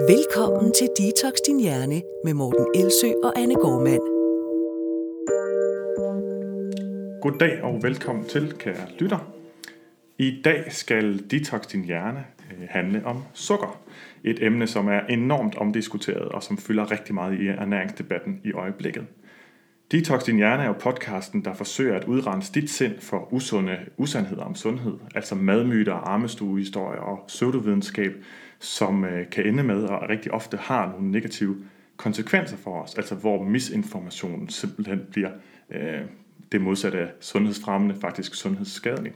Velkommen til Detox Din Hjerne med Morten Elsø og Anne Gårdmann. Goddag og velkommen til, kære lytter. I dag skal Detox Din Hjerne handle om sukker. Et emne, som er enormt omdiskuteret og som fylder rigtig meget i ernæringsdebatten i øjeblikket. Detox Din Hjerne er jo podcasten, der forsøger at udrense dit sind for usandheder om sundhed, altså madmyter, armestuehistorier og pseudovidenskab, som kan ende med og rigtig ofte har nogle negative konsekvenser for os, altså hvor misinformationen simpelthen bliver det modsatte af sundhedsfremmende, faktisk sundhedsskadelig.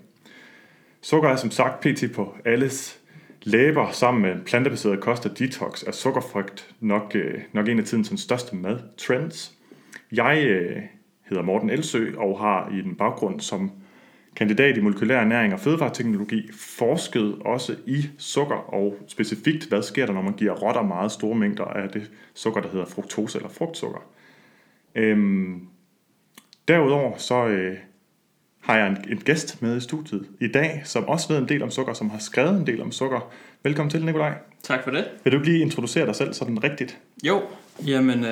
Sukker er som sagt pt. På alles læber. Sammen med plantebaseret kost og detox er sukkerfrygt nok en af tidens største madtrends. Jeg hedder Morten Elsø og har i den baggrund som kandidat i molekylær ernæring og fødevareteknologi forsket også i sukker og specifikt, hvad sker der, når man giver rotter meget store mængder af det sukker, der hedder fruktose eller frugtsukker. Derudover så har jeg en gæst med i studiet i dag, som også ved en del om sukker, som har skrevet en del om sukker. Velkommen til, Nicolaj. Tak for det. Vil du lige introducere dig selv sådan rigtigt? Jo, jamen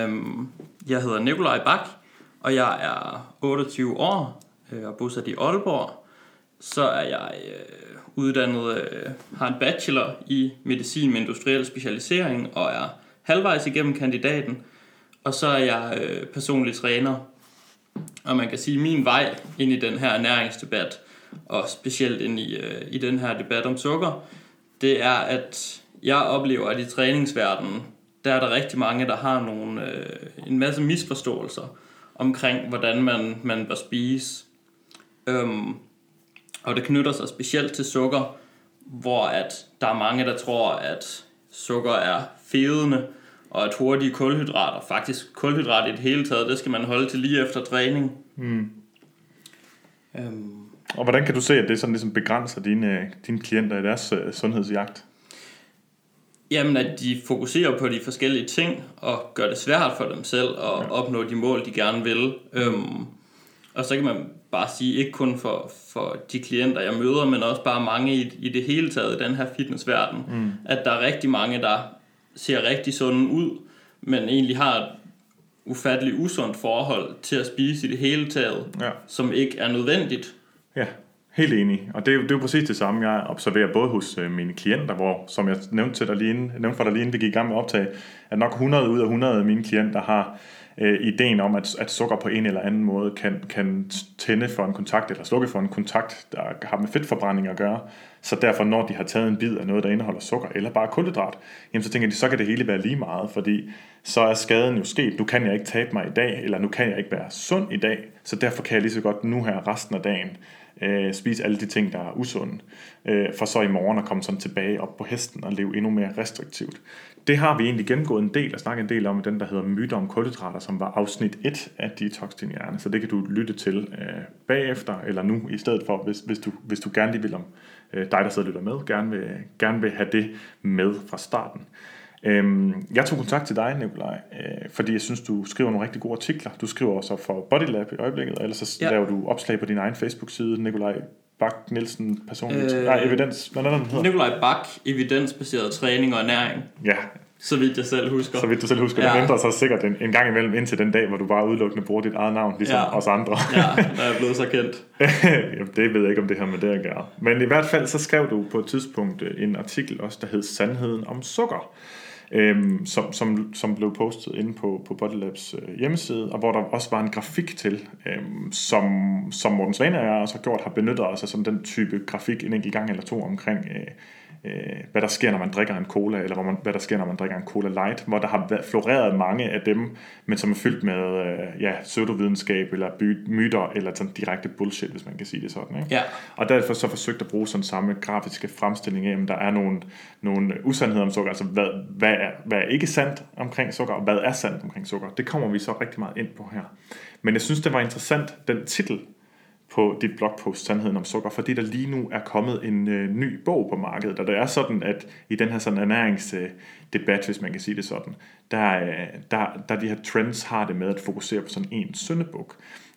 jeg hedder Nicolaj Bak, og jeg er 28 år og bosat i Aalborg. Så er jeg uddannet, har en bachelor i medicin med industriel specialisering og er halvvejs igennem kandidaten. Og så er jeg personlig træner. Og man kan sige, at min vej ind i den her ernæringsdebat, og specielt ind i den her debat om sukker, det er, at jeg oplever, at i træningsverdenen, der er der rigtig mange, der har en masse misforståelser omkring, hvordan man bør spise. Og det knytter sig specielt til sukker, hvor at der er mange, der tror, at sukker er fedende, og at hurtige kulhydrater, faktisk kulhydrater i det hele taget, det skal man holde til lige efter træning. Mm. Og hvordan kan du se, at det sådan ligesom begrænser dine klienter i deres sundhedsjagt? Jamen, at de fokuserer på de forskellige ting, og gør det svært for dem selv at opnå de mål, de gerne vil. Og så kan man bare sige, ikke kun for de klienter, jeg møder, men også bare mange i det hele taget i den her fitnessverden, at der er rigtig mange, der ser rigtig sunde ud, men egentlig har et ufatteligt usundt forhold til at spise i det hele taget, som ikke er nødvendigt. Ja, helt enig. Og det er jo præcis det samme, jeg observerer både hos mine klienter, hvor, som jeg nævnte for dig lige inden vi gik i gang med optag, at nok 100 ud af 100 af mine klienter har ideen om, at sukker på en eller anden måde kan tænde for en kontakt eller slukke for en kontakt, der har med fedtforbrænding at gøre. Så derfor, når de har taget en bid af noget, der indeholder sukker eller bare kulhydrat, jamen så tænker de, så kan det hele være lige meget, fordi så er skaden jo sket. Nu kan jeg ikke tabe mig i dag, eller nu kan jeg ikke være sund i dag, så derfor kan jeg lige så godt nu her resten af dagen spise alle de ting, der er usunde, for så i morgen at komme sådan tilbage op på hesten og leve endnu mere restriktivt. Det har vi egentlig gennemgået en del og snakket en del om i den, der hedder Myter om kulhydrater, som var afsnit 1 af Detox Din Hjerne, så det kan du lytte til bagefter eller nu i stedet for, hvis du gerne lige vil, om dig, der sidder og lytter med, gerne vil have det med fra starten. Jeg tog kontakt til dig, Nicolaj, fordi jeg synes, du skriver nogle rigtig gode artikler. Du skriver også for Bodylab i øjeblikket, og ellers så laver du opslag på din egen Facebook-side, Nicolaj Bak Nielsen personligt. Nej, evidens. Hvad er det, den hedder? Nicolaj Bak, evidensbaseret træning og ernæring. Ja. Så vidt jeg selv husker. Den ændrer sig sikkert en gang imellem indtil den dag, hvor du bare udelukkende bruger dit eget navn, ligesom os andre. Når jeg er blevet så kendt. Jamen, det ved jeg ikke, om det har med det at gøre. Men i hvert fald så skrev du på et tidspunkt en artikel også, der hed Sandheden om sukker, som blev postet inde på Bodylabs hjemmeside, og hvor der også var en grafik til, som Morten Svane og jeg også har gjort, har benyttet os af sådan den type grafik en enkelt gang eller to omkring hvad der sker, når man drikker en cola, eller hvad der sker, når man drikker en cola light, hvor der har floreret mange af dem, men som er fyldt med pseudovidenskab, eller myter, eller sådan direkte bullshit, hvis man kan sige det sådan. Ikke? Ja. Og derfor så forsøgte at bruge sådan samme grafiske fremstilling af, at der er nogle usandheder om sukker, altså hvad er ikke sandt omkring sukker, og hvad er sandt omkring sukker. Det kommer vi så rigtig meget ind på her. Men jeg synes, det var interessant, den titel, på dit blogpost, Sandheden om sukker, fordi der lige nu er kommet en ny bog på markedet, og det er sådan, at i den her sådan ernæringsdebat, hvis man kan sige det sådan, der de her trends har det med at fokusere på sådan en syndebuk.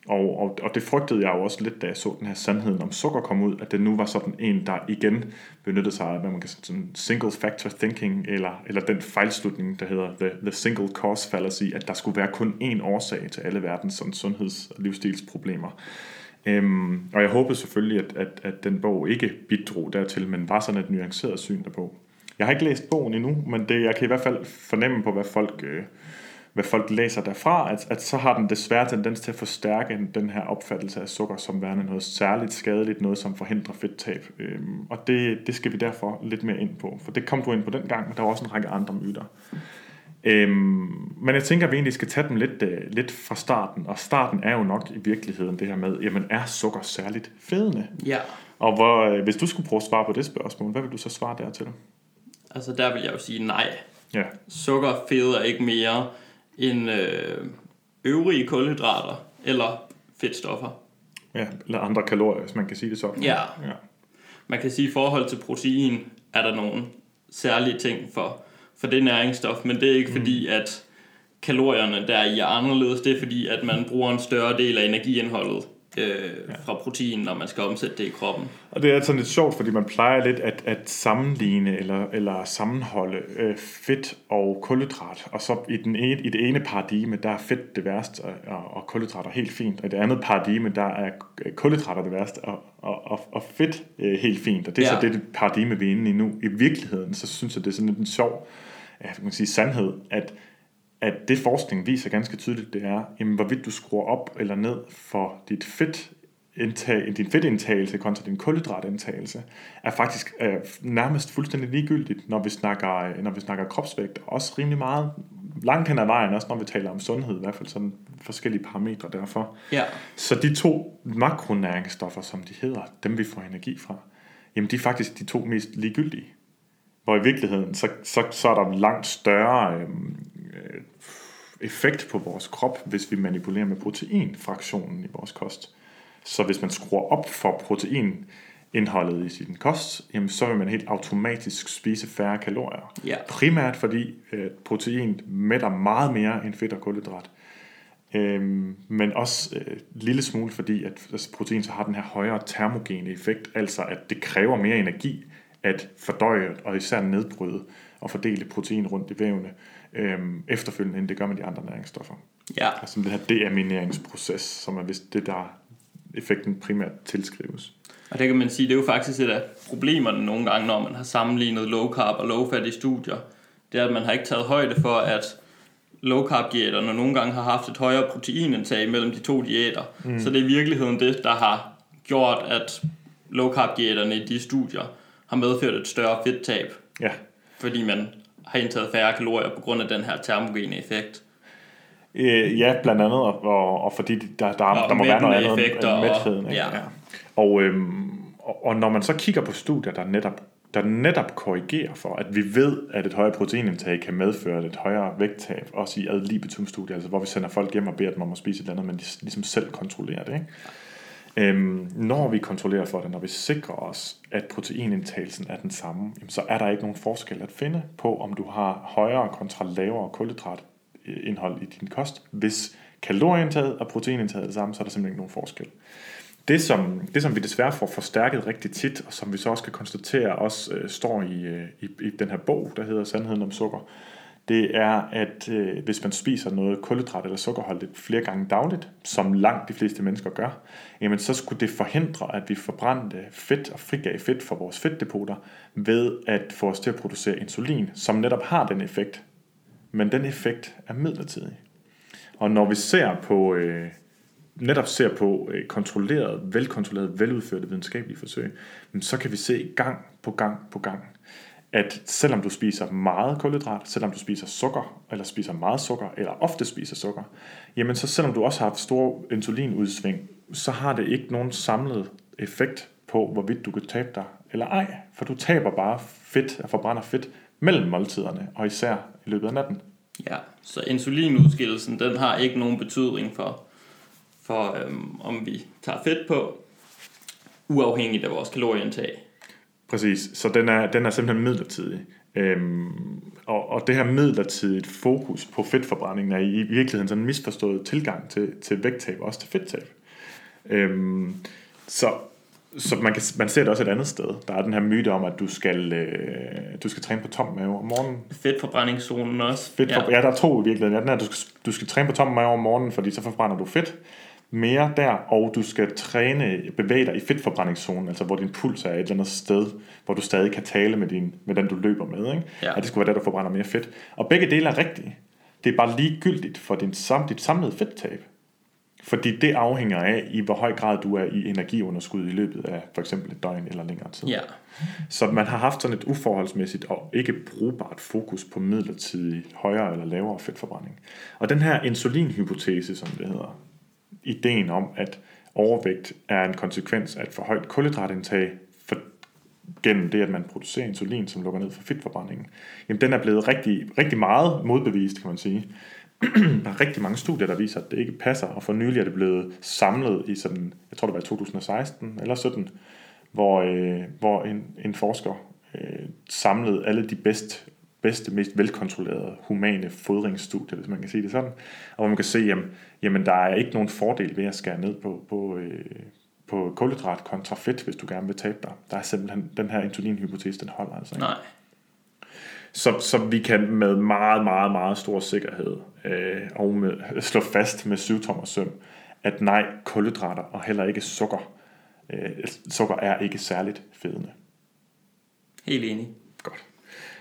Og det frygtede jeg jo også lidt, da jeg så den her sandheden om sukker komme ud, at det nu var sådan en, der igen benyttede sig af, hvad man kan sådan single factor thinking, eller den fejlslutning, der hedder the single cause fallacy, at der skulle være kun én årsag til alle verdens sådan sundheds- og livsstilsproblemer. Og jeg håbede selvfølgelig, at den bog ikke bidrog dertil, men var sådan et nuanceret syn derpå. Jeg har ikke læst bogen endnu, men det, jeg kan i hvert fald fornemme på, hvad folk læser derfra, at så har den desværre tendens til at forstærke den her opfattelse af sukker som værende noget særligt skadeligt, noget som forhindrer fedttab. Og det skal vi derfor lidt mere ind på, for det kom du ind på den gang, og der var også en række andre myter. Men jeg tænker, at vi egentlig skal tage dem lidt fra starten, og starten er jo nok i virkeligheden det her med, jamen er sukker særligt fedende? Ja. Og hvis du skulle prøve at svare på det spørgsmål, hvad vil du så svare dertil? Altså der vil jeg jo sige nej. Ja. Sukker federe ikke mere end øvrige kulhydrater eller fedtstoffer. Ja, eller andre kalorier, hvis man kan sige det sådan. Ja. Ja. Man kan sige, i forhold til protein er der nogle særlige ting for det næringsstof, men det er ikke fordi, at kalorierne der i er anderledes. Det er fordi, at man bruger en større del af energiindholdet fra protein, når man skal omsætte det i kroppen. Og det er sådan lidt sjovt, fordi man plejer lidt at sammenligne eller sammenholde fedt og kulhydrat. Og så i det ene paradigme, der er fedt det værste, og kulhydrater helt fint. Og i det andet paradigme, der er kulhydrater det værste, og fedt helt fint. Og det er så det paradigme, vi er inde i nu. I virkeligheden, så synes jeg, det er sådan lidt en sjov sandhed, at det forskning viser ganske tydeligt, det er, jamen, hvorvidt du skruer op eller ned for dit din fedtindtagelse kontra din kulhydratindtagelse, er faktisk nærmest fuldstændig ligegyldigt, når vi snakker kropsvægt, også rimelig meget langt hen ad vejen, også når vi taler om sundhed, i hvert fald sådan forskellige parametre derfor. Ja. Så de to makronæringsstoffer, som de hedder, dem vi får energi fra, jamen de er faktisk de to mest ligegyldige. Hvor i virkeligheden, så er der langt større effekt på vores krop, hvis vi manipulerer med proteinfraktionen i vores kost. Så hvis man skruer op for proteinindholdet i sin kost, jamen så vil man helt automatisk spise færre kalorier. Ja. Primært fordi protein mætter meget mere end fedt og kulhydrat. Men også en lille smule fordi, at protein så har den her højere termogene effekt, altså at det kræver mere energi at fordøje og især nedbryde og fordele protein rundt i vævene efterfølgende, end det gør med de andre næringsstoffer. Ja. Altså den her deamineringsproces, som er vist det, der effekten primært tilskrives. Og det kan man sige, det er jo faktisk et af problemerne nogle gange, når man har sammenlignet low carb og low fat i studier. Det er, at man har ikke taget højde for, at low carb diæterne nogle gange har haft et højere proteinindtag mellem de to diæter. Mm. Så det er i virkeligheden det, der har gjort, at low carb diæterne i de studier har medført et større fedttab. Ja. Fordi man har indtaget færre kalorier på grund af den her termogene effekt. Ja, blandt andet, og fordi der må være noget andet end mætheden. Og, ja. Ja. Og når man så kigger på studier, der netop korrigerer for, at vi ved, at et højere proteinindtag kan medføre et højere vægttab, også i ad libitum-studier, altså hvor vi sender folk hjem og beder dem om at spise et eller andet, men de ligesom selv kontrollerer det, ikke? Når vi kontrollerer for det, når vi sikrer os, at proteinindtagelsen er den samme, så er der ikke nogen forskel at finde på, om du har højere kontra lavere kulhydratindhold i din kost. Hvis kalorieindtaget og proteinindtaget er det samme, så er der simpelthen ikke nogen forskel. Det som vi desværre får forstærket rigtig tit, og som vi så også kan konstatere også står i den her bog, der hedder Sandheden om sukker, det er, at hvis man spiser noget kulhydrat eller sukkerholdigt flere gange dagligt, som langt de fleste mennesker gør, jamen så skulle det forhindre, at vi forbrændte fedt og frigav fedt fra vores fedtdepoter ved at få os til at producere insulin, som netop har den effekt. Men den effekt er midlertidig. Og når vi ser på, kontrollerede, velkontrollerede, veludførte videnskabelige forsøg, så kan vi se gang på gang på gang, at selvom du spiser meget kulhydrat, selvom du spiser sukker, eller spiser meget sukker, eller ofte spiser sukker, jamen så selvom du også har haft store insulinudsving, så har det ikke nogen samlet effekt på, hvorvidt du kan tabe dig, eller ej, for du taber bare fedt og forbrænder fedt mellem måltiderne, og især i løbet af natten. Ja, så insulinudskillelsen, den har ikke nogen betydning for om vi tager fedt på, uafhængigt af vores kalorieindtag. Præcis, så den er simpelthen midlertidig. Og det her midlertidigt fokus på fedtforbrændingen er i virkeligheden sådan en misforstået tilgang til vægttab og også til fedttab. Så man ser det også et andet sted. Der er den her myte om, at du skal træne på tom mave om morgenen. Fedtforbrændingszonen også. Ja, der er to i virkeligheden. Den her, du skal træne på tom mave om morgenen, fordi så forbrænder du fedt mere der, og du skal bevæge dig i fedtforbrændingszonen, altså hvor din puls er et eller andet sted, hvor du stadig kan tale med den, du løber med. Ikke? Ja. At det skulle være der, du forbrænder mere fedt. Og begge dele er rigtige. Det er bare ligegyldigt for dit samlede fedttab. Fordi det afhænger af, i hvor høj grad du er i energiunderskud i løbet af for eksempel et døgn eller længere tid. Ja. Så man har haft sådan et uforholdsmæssigt og ikke brugbart fokus på midlertidig højere eller lavere fedtforbrænding. Og den her insulinhypotese, som det hedder, ideen om, at overvægt er en konsekvens af et for højt kulhydratindtag gennem det, at man producerer insulin, som lukker ned for fedtforbrændingen, jamen den er blevet rigtig, rigtig meget modbevist, kan man sige. Der er rigtig mange studier, der viser, at det ikke passer, og for nylig er det blevet samlet i sådan, jeg tror det var i 2016 eller 17, hvor en forsker samlede alle de bedste, mest velkontrollerede humane fodringsstudier, hvis man kan sige det sådan, og hvor man kan se, jamen der er ikke nogen fordel ved at skære ned på kulhydrat kontra fedt, hvis du gerne vil tabe dig. Der er simpelthen den her insulinhypotese, den holder altså ikke. Nej. Så vi kan med meget, meget, meget stor sikkerhed og slå fast med 7-tommersøm, at nej, kulhydrater og heller ikke sukker. Sukker er ikke særligt fedende. Helt enig. Godt.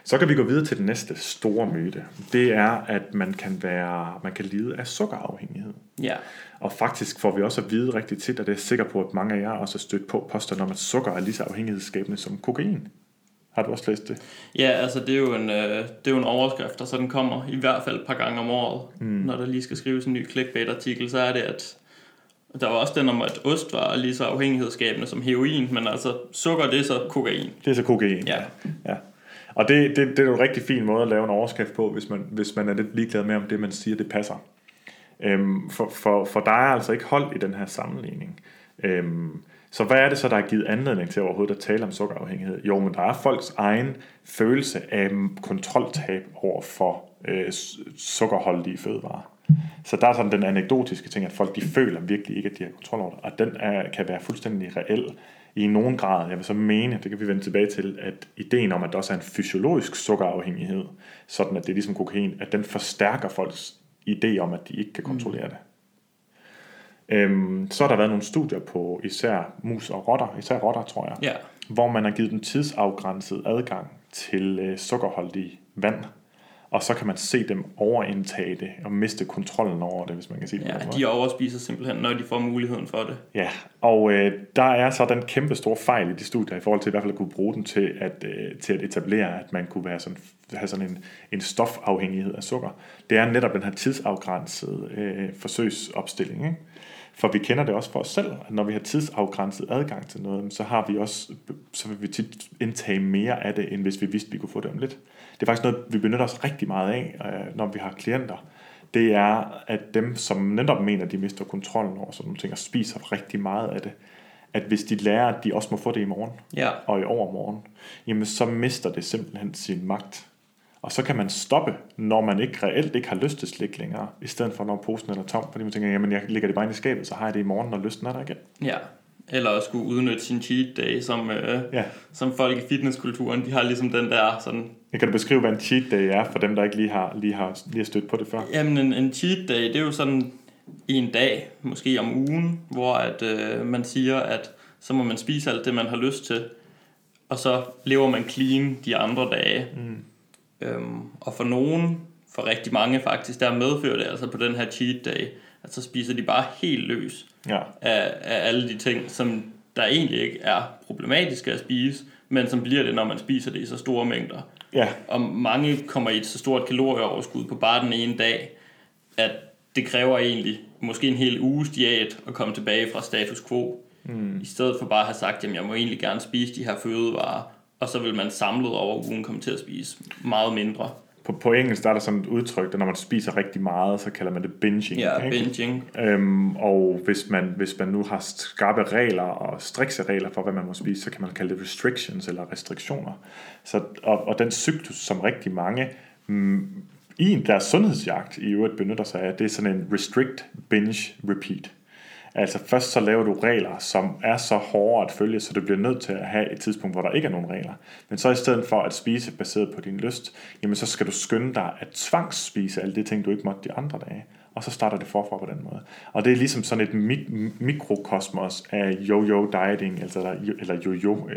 Så kan vi gå videre til den næste store myte. Det er, at man kan lide af sukkerafhængighed. Ja. Og faktisk får vi også at vide rigtig tit, og det er jeg sikker på, at mange af jer også er stødt på påstanden om, at sukker er lige så afhængighedsskabende som kokain. Har du også læst det? Ja, altså det er jo en overskrift, og så den kommer i hvert fald et par gange om året. Når der lige skal skrives en ny clickbait-artikel, så er det, at der var også den om, at ost var lige så afhængighedsskabende som heroin, men altså sukker, det er så kokain. Det er så kokain, ja. Og det er jo en rigtig fin måde at lave en overskrift på, hvis man er lidt ligeglad med, om det, man siger, det passer. For der er altså ikke hold i den her sammenligning. Så hvad er det så, der er givet anledning til overhovedet at tale om sukkerafhængighed? Jo, men der er folks egen følelse af kontroltab over for sukkerholdige fødevarer. Så der er sådan den anekdotiske ting, at folk de føler virkelig ikke, at de har kontrol over det, og den kan være fuldstændig reel i nogen grad. Jeg vil så mene, det kan vi vende tilbage til, at ideen om, at der også er en fysiologisk sukkerafhængighed, sådan at det er ligesom kokain, at den forstærker folks idé om, at de ikke kan kontrollere det. Så har der været nogle studier på især mus og rotter, især rotter, tror jeg, yeah, hvor man har givet dem tidsafgrænset adgang til sukkerholdig vand, og så kan man se dem overindtage det og miste kontrollen over det, hvis man kan sige det. Ja, de overspiser simpelthen, når de får muligheden for det. Ja, og der er så den kæmpe store fejl i de studier, i forhold til i hvert fald at kunne bruge dem til at etablere, at man kunne være sådan, have sådan en stofafhængighed af sukker. Det er netop den her tidsafgrænsede forsøgsopstilling, ikke? For vi kender det også for os selv, at når vi har tidsafgrænset adgang til noget, så vil vi tit indtage mere af det, end hvis vi vidste, vi kunne få det om lidt. Det er faktisk noget, vi benytter os rigtig meget af, når vi har klienter. Det er, at dem, som netop mener, at de mister kontrollen over sådan nogle ting, og spiser rigtig meget af det, at hvis de lærer, at de også må få det i morgen, ja, og i overmorgen, jamen så mister det simpelthen sin magt. Og så kan man stoppe, når man reelt ikke har lyst til slik længere, i stedet for når posen er tom, fordi man tænker, jamen jeg lægger det bare ind i skabet, så har jeg det i morgen, når lysten er der igen. Ja, eller at skulle udnytte sin cheat day, som folk i fitnesskulturen, de har ligesom den der sådan... Kan du beskrive, hvad en cheat day er, for dem, der ikke lige har stødt på det før? Jamen en cheat day, det er jo sådan en dag, måske om ugen, hvor at, man siger, at så må man spise alt det, man har lyst til, og så lever man clean de andre dage. Mm. Og for nogen, for rigtig mange faktisk, der medfører det altså på den her cheat day, at så spiser de bare helt løs, ja, af alle de ting, som der egentlig ikke er problematiske at spise, men som bliver det, når man spiser det i så store mængder, ja. Og mange kommer i et så stort kalorieoverskud på bare den ene dag, at det kræver egentlig måske en hel uges diæt at komme tilbage fra status quo. I stedet for bare at have sagt, jamen jeg må egentlig gerne spise de her fødevarer, og så vil man samlet over ugen komme til at spise meget mindre. På engelsk der er der sådan et udtryk, at når man spiser rigtig meget, så kalder man det binging. Ja, ikke? Binging. Og hvis man nu har skarpe regler og strikse regler for, hvad man må spise, så kan man kalde det restrictions eller restriktioner. Så, og den cyklus, som rigtig mange i deres sundhedsjagt i øvrigt benytter sig af, det er sådan en restrict, binge, repeat. Altså først så laver du regler, som er så hårde at følge, så du bliver nødt til at have et tidspunkt, hvor der ikke er nogen regler. Men så i stedet for at spise baseret på din lyst, jamen så skal du skynde dig at tvangsspise alle de ting, du ikke måtte de andre dage. Og så starter det forfra på den måde. Og det er ligesom sådan et mikrokosmos af yo-yo dieting, altså, eller yo-yo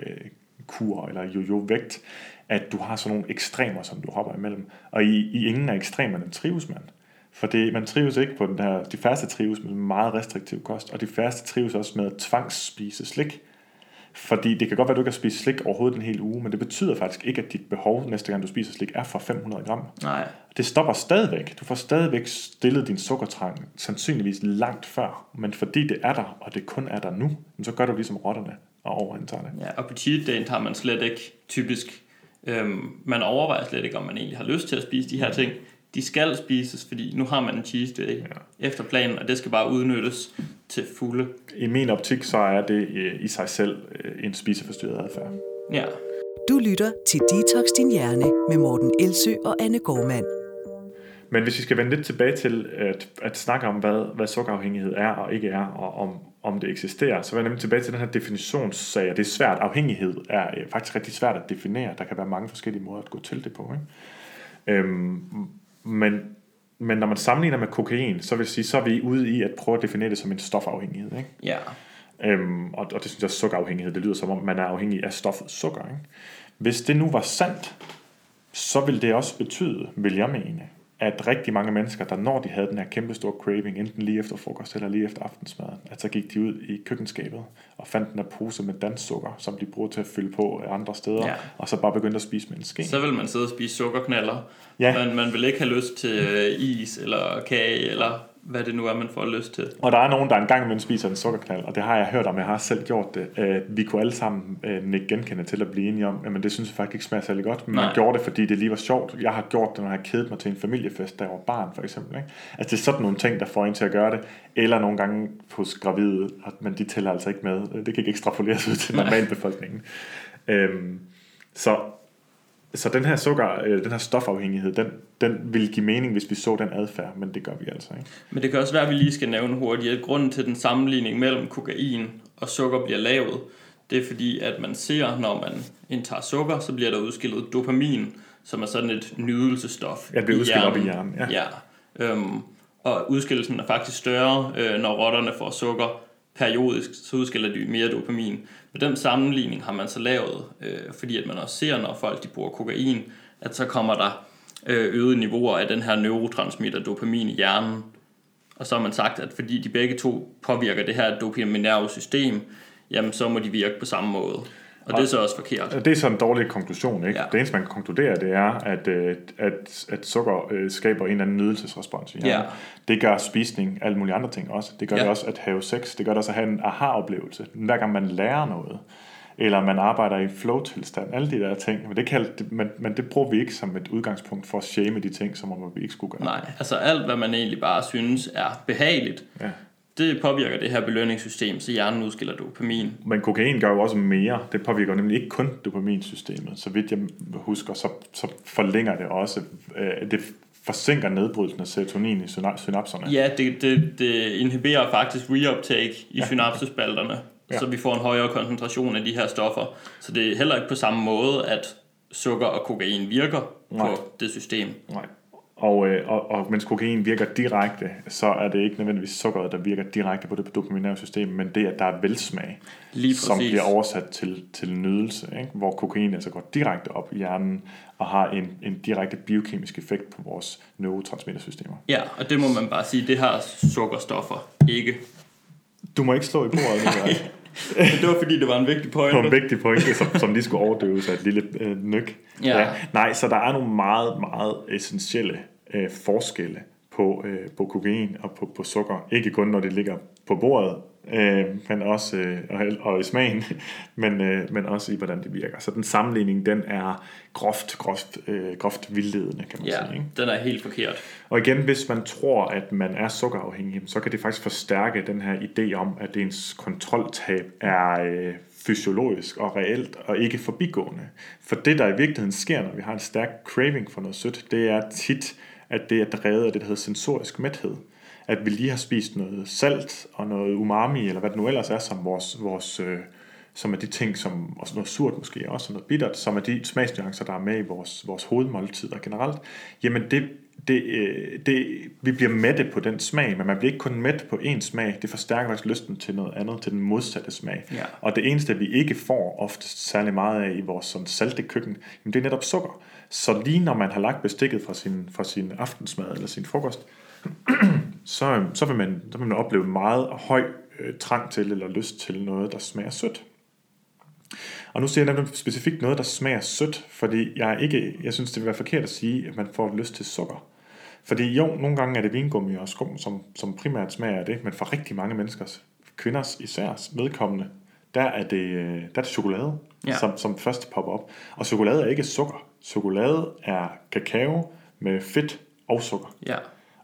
kur, eller yo-yo vægt, at du har sådan nogle ekstremer, som du hopper imellem. Og i ingen af ekstremerne trives man. For man trives ikke på den her, de færreste trives med meget restriktiv kost, og de færreste trives også med at tvangsspise slik. Fordi det kan godt være, at du ikke har spist slik overhovedet en hel uge, men det betyder faktisk ikke, at dit behov næste gang, du spiser slik, er for 500 gram. Nej. Det stopper stadigvæk. Du får stadigvæk stillet din sukkertrang, sandsynligvis langt før. Men fordi det er der, og det kun er der nu, så gør du ligesom rotterne og overindtager det. Ja, og på cheat dayen tager man slet ikke typisk. Man overvejer slet ikke, om man egentlig har lyst til at spise de her ting. De skal spises, fordi nu har man en cheat day efter planen, og det skal bare udnyttes til fulde. I min optik, så er det i sig selv en spiseforstyrret adfærd. Ja. Du lytter til Detox Din Hjerne med Morten Elsø og Anne Gårdmann. Men hvis vi skal vende lidt tilbage til at snakke om, hvad sukkerafhængighed er og ikke er, og om det eksisterer, så vender jeg nemlig tilbage til den her definitionssag. Det er svært. Afhængighed er faktisk rigtig svært at definere. Der kan være mange forskellige måder at gå til det på, ikke? Men når man sammenligner med kokain, så vil jeg sige, så er vi ude i at prøve at definere det som en stofafhængighed, ikke? Ja. Og det synes jeg, sukkerafhængighed, det lyder som om man er afhængig af stoffet sukker, ikke? Hvis det nu var sandt, så ville det også betyde, vil jeg mene, at rigtig mange mennesker, der når de havde den her kæmpe store craving, enten lige efter frokost eller lige efter aftensmaden, at så gik de ud i køkkenskabet og fandt den her pose med danssukker, som de bruger til at fylde på andre steder, ja. Og så bare begyndte at spise med en ske. Så vil man sidde og spise sukkerknaller, ja. Men man vil ikke have lyst til is eller kage eller hvad det nu er, man får lyst til. Og der er nogen, der engang imellem spiser en sukkerknald, og det har jeg hørt om, jeg har selv gjort det. Vi kunne alle sammen nikke genkende til at blive enige om, men det synes jeg faktisk ikke smager særlig godt, men man gjorde det, fordi det lige var sjovt. Jeg har gjort det, når jeg har kedet mig til en familiefest, da jeg var barn, for eksempel, ikke? Altså det er sådan nogle ting, der får en til at gøre det, eller nogle gange hos gravide, men de tæller altså ikke med. Det kan ikke ekstrapoleres ud til normalbefolkningen. Så den her stofafhængighed, den vil give mening, hvis vi så den adfærd, men det gør vi altså ikke. Men det kan også være, at vi lige skal nævne hurtigt, at grunden til den sammenligning mellem kokain og sukker bliver lavet, det er fordi, at man ser, når man indtager sukker, så bliver der udskillet dopamin, som er sådan et nydelsesstof. Ja, det bliver udskilt op i hjernen. Ja. Og udskillelsen er faktisk større, når rotterne får sukker. Periodisk, så udskiller de mere dopamin. Men den sammenligning har man så lavet, fordi at man også ser, når folk de bruger kokain, at så kommer der øget niveauer af den her neurotransmitter dopamin i hjernen. Og så har man sagt, at fordi de begge to påvirker det her dopaminerve system, jamen så må de virke på samme måde. Og det er så også forkert. Det er så en dårlig konklusion, ikke? Ja. Det eneste, man kan konkludere, det er, at sukker skaber en eller anden nydelsesrespons. Ja. Det gør spisning, alle mulige andre ting også. Det gør det også at have sex. Det gør det også at have en aha-oplevelse. Hver gang man lærer noget, eller man arbejder i flow-tilstand, alle de der ting. Men det bruger vi ikke som et udgangspunkt for at shame de ting, som om vi ikke skulle gøre. Nej, altså alt, hvad man egentlig bare synes er behageligt, ja. Det påvirker det her belønningssystem, så hjernen udskiller dopamin. Men kokain gør jo også mere. Det påvirker nemlig ikke kun dopaminsystemet. Så vidt jeg husker, så forlænger det også. Det forsinker nedbrydelsen af serotonin i synapserne. Ja, det inhiberer faktisk reuptake i synapsespalterne, så vi får en højere koncentration af de her stoffer. Så det er heller ikke på samme måde, at sukker og kokain virker på det system. Nej. Og mens kokain virker direkte, så er det ikke nødvendigvis sukkeret, der virker direkte på det dopaminære system, men det, at der er velsmag, som bliver oversat til nydelse, ikke? Hvor kokain altså går direkte op i hjernen og har en direkte biokemisk effekt på vores neurotransmittersystemer. Ja, og det må man bare sige, det har sukkerstoffer ikke. Du må ikke slå i bordet. Det var fordi, det var en vigtig pointe. Det var en vigtig pointe, som lige skulle overdøves af et lille nyk. Ja. Ja. Nej, så der er nogle meget, meget essentielle forskelle på kokain og på sukker. Ikke kun når det ligger på bordet, men også og i smagen, men også i, hvordan det virker. Så den sammenligning, den er groft vildledende, kan man sige. Ikke? Den er helt forkert. Og igen, hvis man tror, at man er sukkerafhængig, så kan det faktisk forstærke den her idé om, at ens kontroltab er fysiologisk og reelt og ikke forbigående. For det, der i virkeligheden sker, når vi har en stærk craving for noget sødt, det er tit, at det er drevet af det, der hedder sensorisk mæthed. at vi lige har spist noget salt og noget umami, eller hvad det nu ellers er, som vores som er de ting, som også noget surt måske, også og noget bittert, som er de smagsnuancer, der er med i vores hovedmåltider generelt, jamen vi bliver mætte på den smag, men man bliver ikke kun mæt på én smag, det forstærker faktisk lysten til noget andet, til den modsatte smag. Ja. Og det eneste, vi ikke får ofte særlig meget af i vores sådan salte køkken, jamen det er netop sukker. Så lige når man har lagt bestikket fra sin aftensmad eller sin frokost, så vil man opleve meget høj trang til eller lyst til noget, der smager sødt. Og nu siger jeg nemlig specifikt noget, der smager sødt, fordi jeg synes, det vil være forkert at sige, at man får lyst til sukker. Fordi jo, nogle gange er det vingummi og skum, som primært smager af det, men for rigtig mange menneskers, kvinders især vedkommende, der er det chokolade, ja, som først popper op. Og chokolade er ikke sukker. Chokolade er kakao med fedt og sukker. Ja.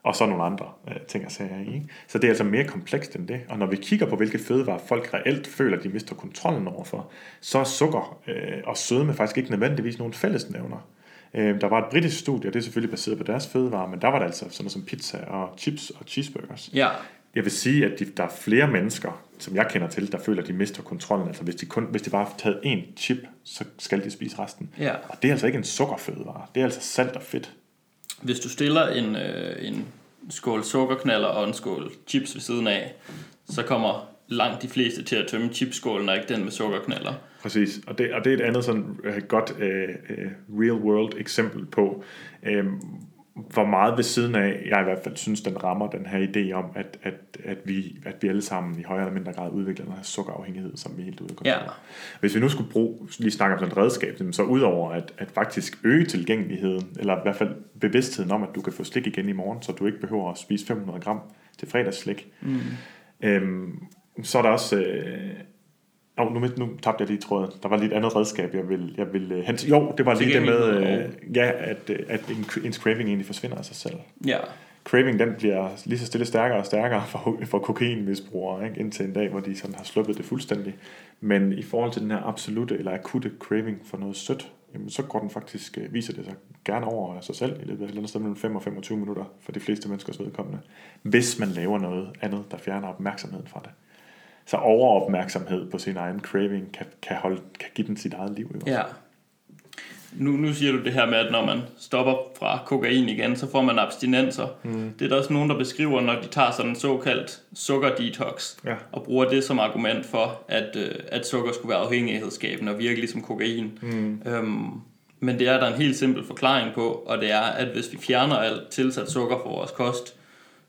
Og så nogle andre ting og sager i. Så det er altså mere komplekst end det. Og når vi kigger på, hvilke fødevarer folk reelt føler, de mister kontrollen overfor, så er sukker og sødme faktisk ikke nødvendigvis nogen fællesnævner. Der var et britisk studie, og det er selvfølgelig baseret på deres fødevarer, men der var det altså sådan noget som pizza og chips og cheeseburgers. Ja. Jeg vil sige, at der er flere mennesker, som jeg kender til, der føler, at de mister kontrollen. Altså hvis de bare har taget én chip, så skal de spise resten. Ja. Og det er altså ikke en sukkerfødevare. Det er altså salt og fedt. Hvis du stiller en skål sukkerknaller og en skål chips ved siden af, så kommer langt de fleste til at tømme chipskålen og ikke den med sukkerknaller. Præcis, og det er et andet sådan godt real world eksempel på, hvor meget ved siden af, jeg i hvert fald synes, den rammer den her idé om, at vi alle sammen i højere eller mindre grad udvikler den her sukkerafhængighed, som vi helt ude af kontrol. Ja. Hvis vi nu skulle lige snakke om sådan et redskab, så udover at faktisk øge tilgængeligheden, eller i hvert fald bevidstheden om, at du kan få slik igen i morgen, så du ikke behøver at spise 500 gram til fredagsslik, så er der også... Nu tabte jeg lige tråden. Der var lige et andet redskab, jeg ville hen til. Jo, det var lige det med, at en craving egentlig forsvinder af sig selv. Ja. Craving, den bliver lige så stille stærkere og stærkere for kokainmisbrugere, ikke? Indtil en dag, hvor de sådan har sluppet det fuldstændig. Men i forhold til den her absolute eller akutte craving for noget sødt, jamen, så går den faktisk, viser det sig gerne over sig selv i løbet af et eller andet sted mellem 5 og 25 minutter for de fleste menneskers vedkommende, hvis man laver noget andet, der fjerner opmærksomheden fra det. Så overopmærksomhed på sin egen craving kan give den sit eget liv. Ja. Nu siger du det her med, at når man stopper fra kokain igen, så får man abstinenser. Mm. Det er der også nogen, der beskriver, når de tager sådan en såkaldt sukkerdetox, ja, og bruger det som argument for, at sukker skulle være afhængighedsskabende og virke ligesom kokain. Mm. Men det er der en helt simpel forklaring på, og det er, at hvis vi fjerner alt tilsat sukker fra vores kost,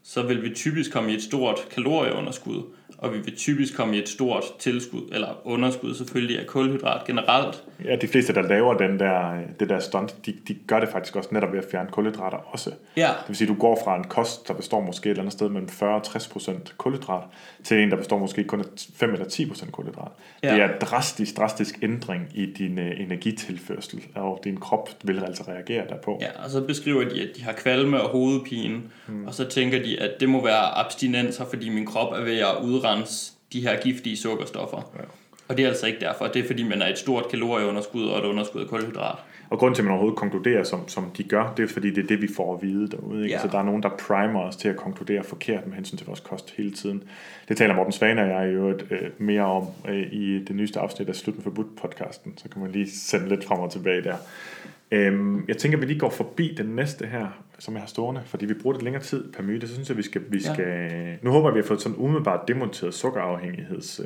så vil vi typisk komme i et stort kalorieunderskud, og vi vil typisk komme i et stort tilskud, eller underskud selvfølgelig, af kulhydrat generelt. Ja, de fleste, der laver det der stunt, de gør det faktisk også netop ved at fjerne kulhydrater også. Ja. Det vil sige, at du går fra en kost, der består måske et eller andet sted mellem 40-60% kulhydrat, til en, der består måske kun 5 eller 10% kulhydrat. Ja. Det er en drastisk ændring i din energitilførsel, og din krop vil altså reagere derpå. Ja, og så beskriver de, at de har kvalme og hovedpine, og så tænker de, at det må være abstinenser, fordi min krop er ved at udrense de her giftige sukkerstoffer. Ja. Og det er altså ikke derfor. Det er fordi, man er et stort kalorieunderskud og et underskud af kulhydrat. Og grunden til, at man overhovedet konkluderer, som de gør, det er fordi, det er det, vi får at vide derude. Ikke? Ja. Så der er nogen, der primer os til at konkludere forkert med hensyn til vores kost hele tiden. Det taler Morten Svane og jeg i øvrigt mere om i det nyeste afsnit af Slut med Forbudt-podcasten. Så kan man lige sende lidt frem og tilbage der. Jeg tænker, at vi lige går forbi den næste her, som jeg har stående, fordi vi bruger det længere tid per myte. Så synes jeg, at vi skal... Nu håber jeg, vi har fået sådan umiddelbart demonteret sukkerafhængigheds...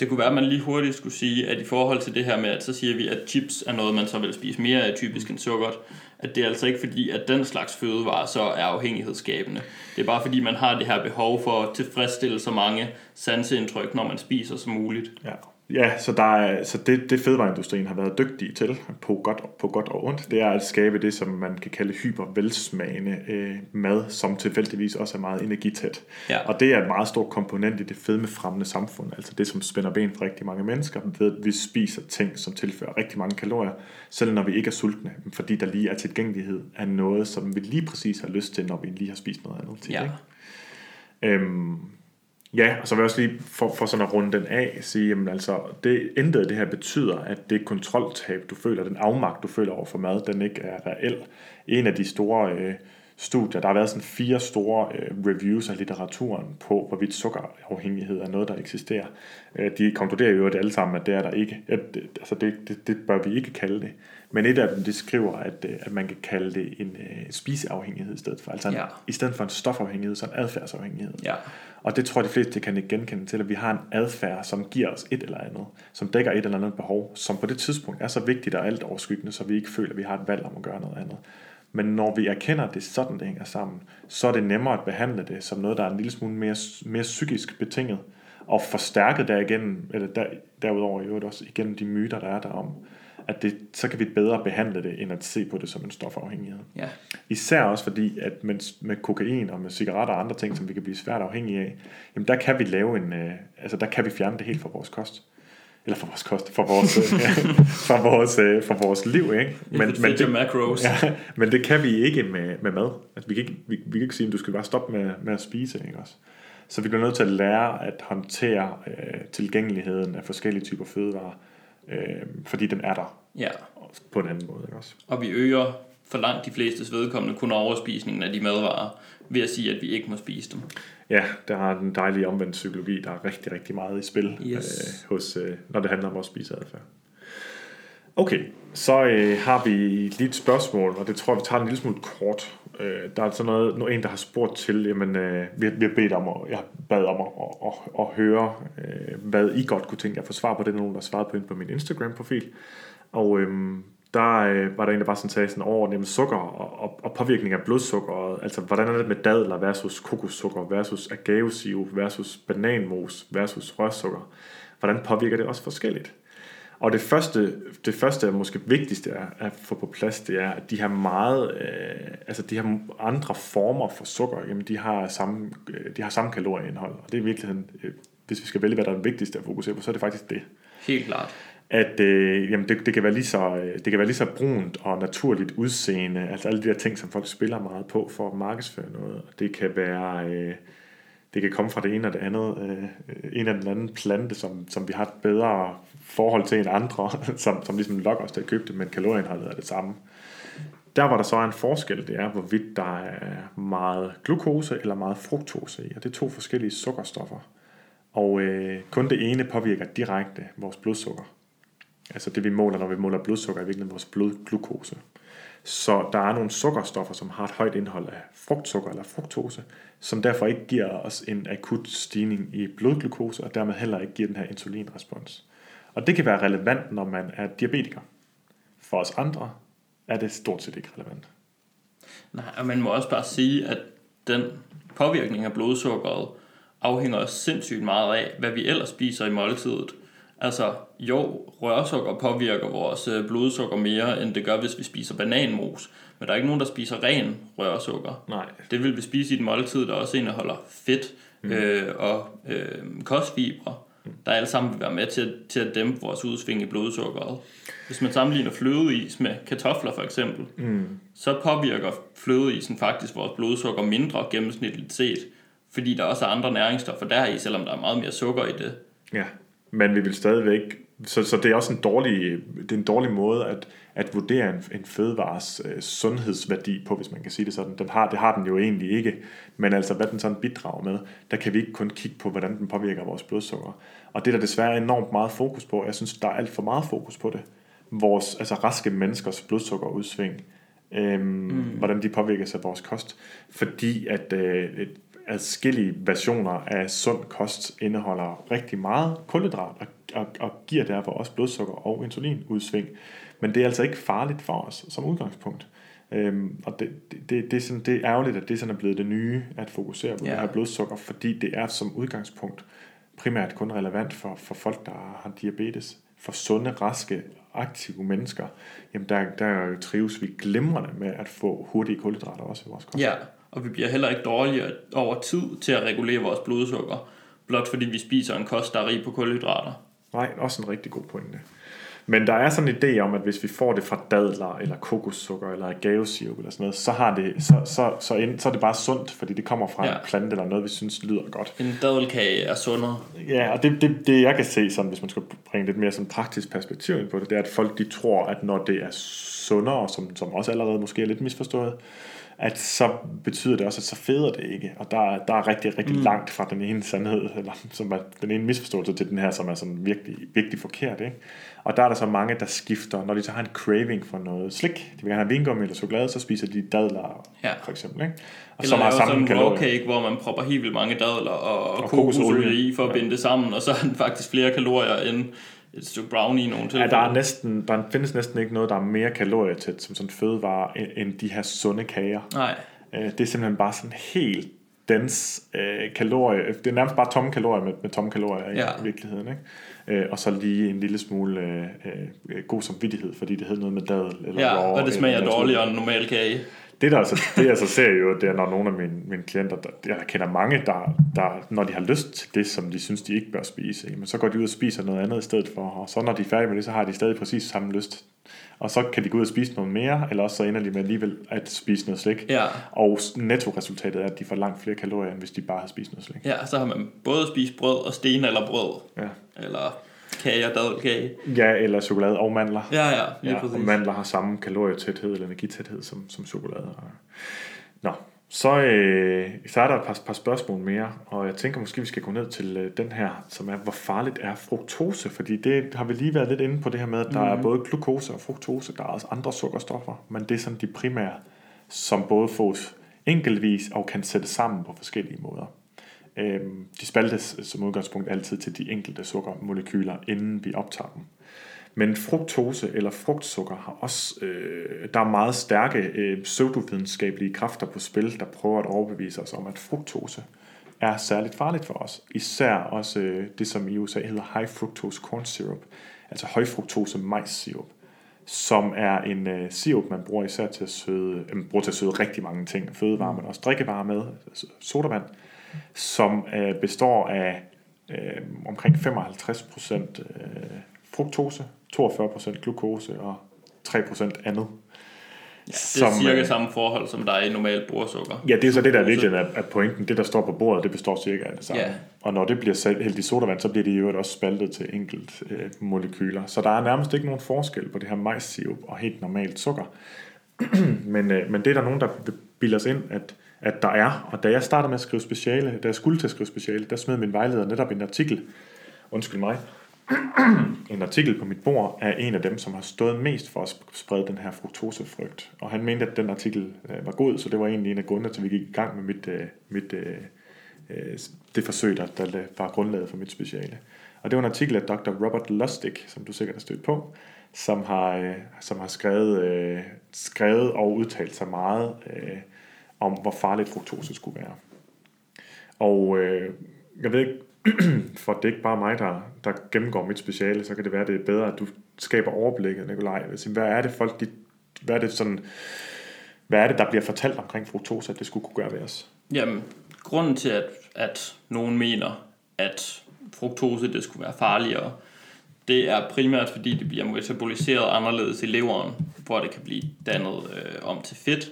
Det kunne være, at man lige hurtigt skulle sige, at i forhold til det her med, at så siger vi, at chips er noget, man så vil spise mere af typisk end sukkert, at det er altså ikke fordi, at den slags fødevarer så er afhængighedsskabende. Det er bare fordi, man har det her behov for at tilfredsstille så mange sanseindtryk, når man spiser, som muligt. Ja. Ja, så det fødevareindustrien har været dygtig til, på godt og ondt, det er at skabe det, som man kan kalde hypervelsmagende mad, som tilfældigvis også er meget energitæt. Ja. Og det er et meget stort komponent i det fedmefremmende samfund, altså det, som spænder ben for rigtig mange mennesker, ved at vi spiser ting, som tilfører rigtig mange kalorier, selv når vi ikke er sultne, fordi der lige er tilgængelighed af noget, som vi lige præcis har lyst til, når vi lige har spist noget andet til. Ja. Ja, og så vil jeg også lige for sådan at runde den af sige, jamen altså, det intet det her betyder, at det kontroltab, du føler, den afmagt, du føler over for mad, den ikke er reel. En af de store studier. Der har været sådan 4 store reviews af litteraturen på, hvorvidt sukkerafhængighed er noget, der eksisterer. De konkluderer jo alle sammen, at det er der ikke. Altså det bør vi ikke kalde det. Men et af dem, det skriver, at man kan kalde det en spiseafhængighed i stedet for. Altså i stedet for en stofafhængighed, så en adfærdsafhængighed. Ja. Og det tror jeg, de fleste kan ikke genkende til, at vi har en adfærd, som giver os et eller andet, som dækker et eller andet behov, som på det tidspunkt er så vigtigt og alt overskyggende, så vi ikke føler, at vi har et valg om at gøre noget andet. Men når vi erkender, at det sådan, det hænger sammen, så er det nemmere at behandle det som noget, der er en lille smule mere psykisk betinget, og forstærket derigennem, eller derudover i øvrigt også igennem de myter, der er derom, at det, så kan vi bedre behandle det, end at se på det som en stofafhængighed. Ja. Især også fordi, at med kokain og med cigaretter og andre ting, som vi kan blive svært afhængige af, jamen der kan vi lave der kan vi fjerne det helt fra vores kost. Eller for vores kost, for vores liv, ikke? Men det kan vi ikke med mad. Altså, vi kan ikke sige, at du skal bare stoppe med at spise, ikke også? Så vi bliver nødt til at lære at håndtere tilgængeligheden af forskellige typer fødevarer, fordi den er der på en anden måde, ikke også? Og vi øger for langt de flestes vedkommende kun overspisningen af de madvarer, ved at sige, at vi ikke må spise dem. Ja, der er en dejlig omvendt psykologi, der er rigtig, rigtig meget i spil, når det handler om vores spiseadfærd. Okay, så har vi lige et spørgsmål, og det tror jeg, vi tager en lille smule kort. Der er sådan en, der har spurgt til, jamen, jeg bad om at høre, hvad I godt kunne tænke at få svar på. Det er nogen, der svarede på min Instagram-profil, og der var der en, der bare sådan sagde sådan over sukker og påvirkning af blodsukkeret. Altså, hvordan er det med dadler versus kokossukker versus agavesirup versus bananmos versus rørsukker? Hvordan påvirker det også forskelligt? Og det første og måske vigtigste at få på plads, det er, at de her de her andre former for sukker, jamen de har samme kalorieindhold. Og det er i virkeligheden, hvis vi skal vælge, hvad der er det vigtigste at fokusere på, så er det faktisk det. Helt klart. At det kan være lige så brunt og naturligt udseende, altså alle de der ting, som folk spiller meget på for at markedsføre noget. Det kan være det kan komme fra det ene og det andet, en eller den anden plante, som vi har et bedre forhold til end andre, som ligesom lokker os til at købe det, men kalorieindholdet er det samme. Der var der så en forskel, det er, hvorvidt der er meget glukose eller meget fruktose i, og det er 2 forskellige sukkerstoffer. Og kun det ene påvirker direkte vores blodsukker. Altså det vi måler, når vi måler blodsukker, er virkelig vores blodglukose. Så der er nogle sukkerstoffer, som har et højt indhold af frugtsukker eller fruktose, som derfor ikke giver os en akut stigning i blodglukose, og dermed heller ikke giver den her insulinrespons. Og det kan være relevant, når man er diabetiker. For os andre er det stort set ikke relevant. Nej, og man må også bare sige, at den påvirkning af blodsukkeret afhænger også sindssygt meget af, hvad vi ellers spiser i måltidet. Altså, rørsukker påvirker vores blodsukker mere, end det gør, hvis vi spiser bananmos. Men der er ikke nogen, der spiser ren rørsukker. Nej. Det vil vi spise i et måltid, der også indeholder fedt og kostfibre, der alle sammen vil være med til at dæmpe vores udsving i blodsukkeret. Hvis man sammenligner flødeis med kartofler for eksempel, så påvirker flødeisen faktisk vores blodsukker mindre gennemsnitligt set, fordi der også er andre næringsstoffer deri, selvom der er meget mere sukker i det. Ja. Men vi vil stadigvæk, så det er også en dårlig måde at vurdere en fødevares sundhedsværdi på, hvis man kan sige det sådan. Det har den jo egentlig ikke, men altså hvad den sådan bidrager med, der kan vi ikke kun kigge på, hvordan den påvirker vores blodsukker. Og det er der desværre enormt meget fokus på. Jeg synes, der er alt for meget fokus på det. Altså raske menneskers blodsukkerudsving, hvordan de påvirker sig af vores kost. Fordi at adskillige versioner af sund kost indeholder rigtig meget kulhydrat og giver derfor også blodsukker og insulinudsving. Men det er altså ikke farligt for os som udgangspunkt. Og det er ærgerligt, at det sådan er blevet det nye at fokusere på det her blodsukker, fordi det er som udgangspunkt primært kun relevant for folk, der har diabetes. For sunde, raske, aktive mennesker, jamen der trives vi glimrende med at få hurtige kulhydrater også i vores kost. Ja. Og vi bliver heller ikke dårligere over tid til at regulere vores blodsukker, blot fordi vi spiser en kost, der er rig på kulhydrater. Nej, også en rigtig god pointe. Men der er sådan en idé om, at hvis vi får det fra dadler, eller kokossukker, eller agavesirup, eller sådan noget, så er det bare sundt, fordi det kommer fra en plante, eller noget, vi synes lyder godt. En dadelkage er sundere. Ja, og det jeg kan se, sådan, hvis man skal bringe lidt mere sådan praktisk perspektiv ind på det, det er, at folk de tror, at når det er sundere, som også allerede måske er lidt misforstået, at så betyder det også, at så feder det ikke. Og der er rigtig, rigtig langt fra den ene sandhed, eller som er den ene misforståelse til den her, som er sådan virkelig, virkelig forkert, ikke? Og der er der så mange, der skifter, når de så har en craving for noget slik. De vil gerne have vingummi eller chokolade, så spiser de dadler, for eksempel, ikke? Og eller så laver sådan en raw cake, hvor man propper helt vildt mange dadler og kokosolie i, for at binde det sammen, og så er den faktisk flere kalorier end et stykke brownie i nogle tilfælde. Ja, der findes næsten ikke noget, der er mere kalorietæt som sådan fødevare, end de her sunde kager. Nej. Det er simpelthen bare sådan helt dens kalorier. Det er nærmest bare tomme kalorier med tomme kalorier i virkeligheden, ikke? Og så lige en lille smule god samvittighed, fordi det hed noget med dadel. Eller og det smager dårligere end normal kage. Det jeg så ser jo, det er, når nogle af mine klienter, jeg kender mange, der, når de har lyst til det, som de synes, de ikke bør spise, men så går de ud og spiser noget andet i stedet for, og så når de er færdige med det, så har de stadig præcis samme lyst. Og så kan de gå ud og spise noget mere, eller også så ender de med alligevel at spise noget slik. Ja. Og nettoresultatet er, at de får langt flere kalorier, end hvis de bare har spist noget slik. Ja, så har man både spist brød og stenalderbrød, eller kager, dadelkage. Ja, eller chokolade og mandler. Ja, lige præcis. Og mandler har samme kalorietæthed eller energitæthed som chokolade. Nå, så er der et par spørgsmål mere, og jeg tænker måske, vi skal gå ned til den her, som er, hvor farligt er fruktose? Fordi det har vi lige været lidt inde på det her med, at der er både glukose og fruktose, der er også andre sukkerstoffer, men det er sådan de primære, som både fås enkeltvis og kan sættes sammen på forskellige måder. De spaltes som udgangspunkt altid til de enkelte sukkermolekyler, inden vi optager dem. Men fruktose eller frugtsukker har også, der er meget stærke pseudovidenskabelige kræfter på spil, der prøver at overbevise os om, at fruktose er særligt farligt for os. Især også det, som i USA hedder high fructose corn syrup, altså høj fructose majssirup, som er en sirup, man bruger især til at søde, rigtig mange ting, fødevarer, men også drikkevarer med, sodavand, som består af omkring 55% fruktose, 42% glukose og 3% andet. Ja, det er cirka samme forhold, som der er i normalt bordsukker. Ja, det er så det, der virkelig er pointen. Det, der står på bordet, det består cirka af det samme. Ja. Og når det bliver hældt i sodavand, så bliver det i øvrigt også spaltet til enkelt molekyler. Så der er nærmest ikke nogen forskel på det her majssirup og helt normalt sukker. men det er der nogen, der bilder sig ind, at der er. Og da jeg startede med at skrive speciale, da jeg skulle til at skrive speciale, der smed min vejleder netop en artikel på mit bord af en af dem, som har stået mest for at sprede den her fruktosefrygt. Og han mente, at den artikel var god, så det var egentlig en af grundene til, vi gik i gang med det forsøg, der var grundlaget for mit speciale. Og det var en artikel af Dr. Robert Lustig, som du sikkert har stødt på, som har skrevet og udtalt sig meget om, hvor farligt fruktose skulle være. Og jeg ved ikke, for det er ikke bare mig, der gennemgår mit speciale, så kan det være, det er bedre, at du skaber overblikket, Nicolaj. Hvad er det, der bliver fortalt omkring fruktose, at det skulle kunne gøre ved os? Jamen, grunden til, at nogen mener, at fruktose det skulle være farligere, det er primært, fordi det bliver metaboliseret anderledes i leveren, hvor det kan blive dannet om til fedt.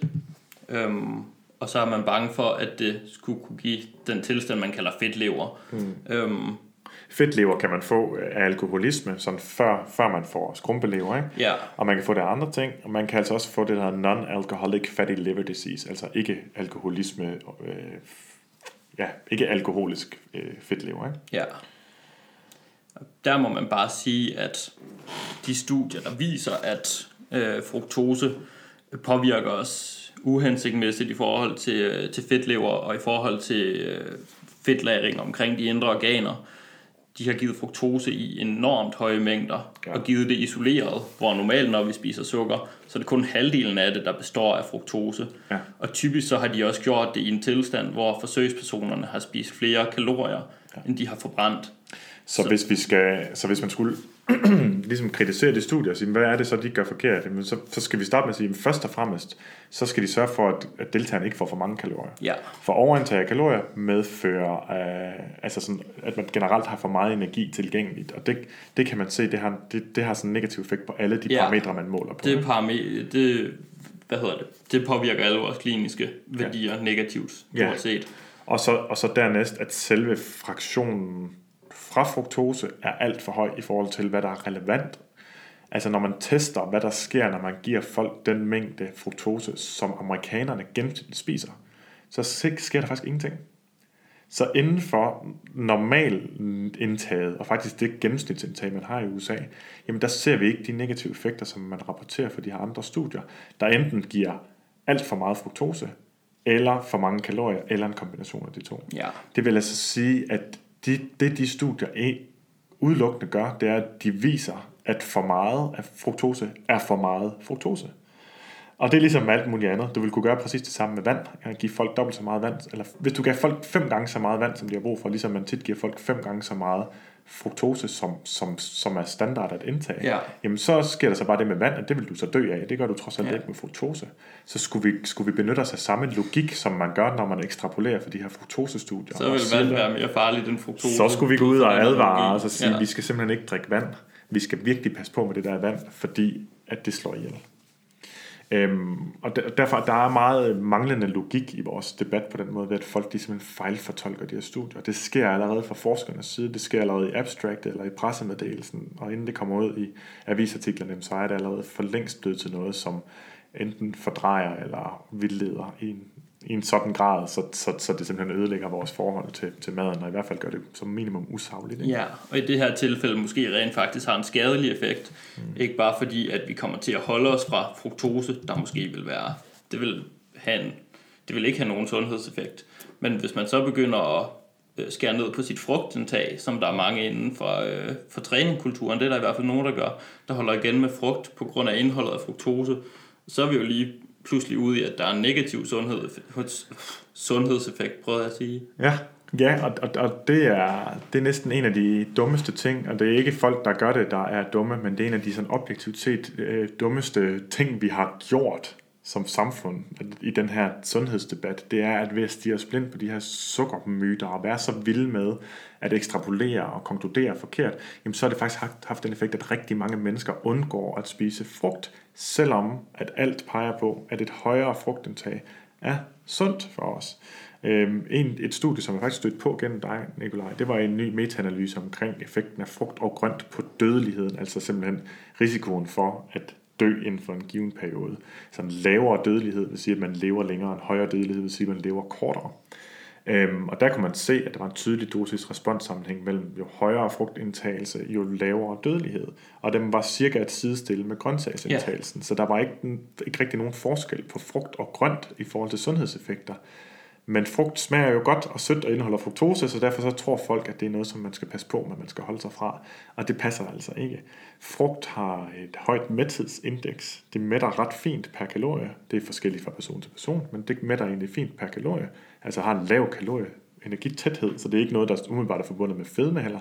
Og så er man bange for, at det skulle kunne give den tilstand, man kalder fedtlever. Fedtlever kan man få af alkoholisme, sådan før man får skrumpelever, ikke? Ja. Og man kan få det af andre ting, og man kan altså også få det, der hedder non-alcoholic fatty liver disease, altså ikke alkoholisme, ikke alkoholisk fedtlever, ikke? Ja. Der må man bare sige, at de studier, der viser, at fruktose påvirker os uhensigtsmæssigt i forhold til fedtlever og i forhold til fedtlagring omkring de indre organer. De har givet fruktose i enormt høje mængder og givet det isoleret, hvor normalt når vi spiser sukker, så er det kun halvdelen af det, der består af fruktose. Ja. Og typisk så har de også gjort det i en tilstand, hvor forsøgspersonerne har spist flere kalorier, end de har forbrændt. Så hvis man skulle ligesom kritisere de studier og sige, hvad er det så, de gør forkert? Jamen, så skal vi starte med at sige, at først og fremmest, så skal de sørge for, at deltagerne ikke får for mange kalorier. Ja. For overindtag af kalorier medfører, altså sådan, at man generelt har for meget energi tilgængeligt. Og det kan man se, det har sådan en negativ effekt på alle de parametre, man måler på. Det påvirker alle vores kliniske værdier negativt, stort set. Og så dernæst, at selve fraktionen fra fruktose er alt for høj i forhold til, hvad der er relevant. Altså når man tester, hvad der sker, når man giver folk den mængde fruktose, som amerikanerne gennemsnitligt spiser, så sker der faktisk ingenting. Så inden for normal indtaget, og faktisk det gennemsnitsindtag, man har i USA, jamen der ser vi ikke de negative effekter, som man rapporterer for de her andre studier, der enten giver alt for meget fruktose, eller for mange kalorier, eller en kombination af de to. Ja. Det vil altså sige, at de studier udelukkende gør, det er, at de viser, at for meget af fruktose er for meget fruktose. Og det er ligesom alt muligt andet. Du vil kunne gøre præcis det samme med vand. Give folk dobbelt så meget vand. Eller hvis du gav folk 5 gange så meget vand, som de har brug for, ligesom man tit giver folk 5 gange så meget fruktose, som er standard at indtage, ja. Jamen så sker der så bare det med vand, at det vil du så dø af. Det gør du trods alt ikke med fruktose. Så skulle vi benytte os af samme logik, som man gør, når man ekstrapolerer for de her fruktosestudier. Så vil vand være mere farligt end fruktose. Så skulle vi gå ud og advare os og sige, vi skal simpelthen ikke drikke vand. Vi skal virkelig passe på med det der vand, fordi at det slår ihjel. Og derfor der er meget manglende logik i vores debat på den måde, ved at folk de simpelthen fejlfortolker de her studier. Det sker allerede fra forskernes side, det sker allerede i abstract eller i pressemeddelelsen, og inden det kommer ud i avisartiklerne, så er det allerede for længst blevet til noget, som enten fordrejer eller vildleder i en sådan grad, så det simpelthen ødelægger vores forhold til maden, og i hvert fald gør det som minimum usagligt. Ikke? Ja, og i det her tilfælde måske rent faktisk har en skadelig effekt. Ikke bare fordi, at vi kommer til at holde os fra fruktose, der måske vil være... Det vil ikke have nogen sundhedseffekt. Men hvis man så begynder at skære ned på sit frugtindtag, som der er mange inden for træningskulturen, det er der i hvert fald nogen, der gør, der holder igen med frugt på grund af indholdet af fruktose, så er vi jo lige... pludselig ude i, at der er en negativ sundhedseffekt, prøvede jeg at sige. Ja, og det er næsten en af de dummeste ting, og det er ikke folk, der gør det, der er dumme, men det er en af de sådan objektivt set dummeste ting, vi har gjort som samfund i den her sundhedsdebat. Det er, at ved at stirre os blind på de her sukkermyter og være så vilde med at ekstrapolere og konkludere forkert, jamen så har det faktisk haft den effekt, at rigtig mange mennesker undgår at spise frugt, selvom at alt peger på, at et højere frugtindtag er sundt for os. Et studie, som jeg faktisk stødte på gennem dig, Nicolaj, det var en ny metaanalyse omkring effekten af frugt og grønt på dødeligheden, altså simpelthen risikoen for at dø inden for en given periode. Så en lavere dødelighed vil sige, at man lever længere, en højere dødelighed vil sige, at man lever kortere. Og der kunne man se, at der var en tydelig dosis-responssammenhæng mellem jo højere frugtindtagelse, jo lavere dødelighed. Og den var cirka at sidestille med grøntsagsindtagelsen. Så der var ikke rigtig nogen forskel på frugt og grønt i forhold til sundhedseffekter. Men frugt smager jo godt og sødt og indeholder fruktose, så derfor så tror folk, at det er noget, som man skal passe på, men man skal holde sig fra. Og det passer altså ikke. Frugt har et højt mæthedsindeks. Det mætter ret fint per kalorie. Det er forskelligt fra person til person, men det mætter egentlig fint per kalorie. Altså har en lav kalorieenergitæthed, så det er ikke noget, der umiddelbart er forbundet med fedme heller.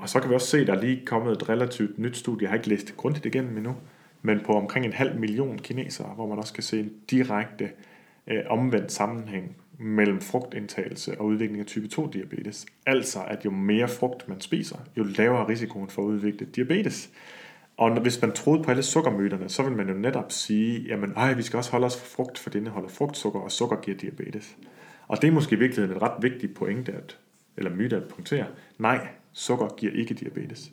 Og så kan vi også se, at der er lige kommet et relativt nyt studie. Jeg har ikke læst det grundigt igennem endnu, men på omkring 500.000 kinesere, hvor man også kan se en direkte omvendt sammenhæng mellem frugtindtagelse og udvikling af type 2 diabetes. Altså at jo mere frugt man spiser, jo lavere risikoen for at udvikle diabetes. Og hvis man troede på alle sukkermyterne, så vil man jo netop sige, jamen vi skal også holde os fra frugt, for det indeholder frugtsukker, og sukker giver diabetes. Og det er måske i virkeligheden et ret vigtigt pointe eller myte at punktere. Nej, sukker giver ikke diabetes.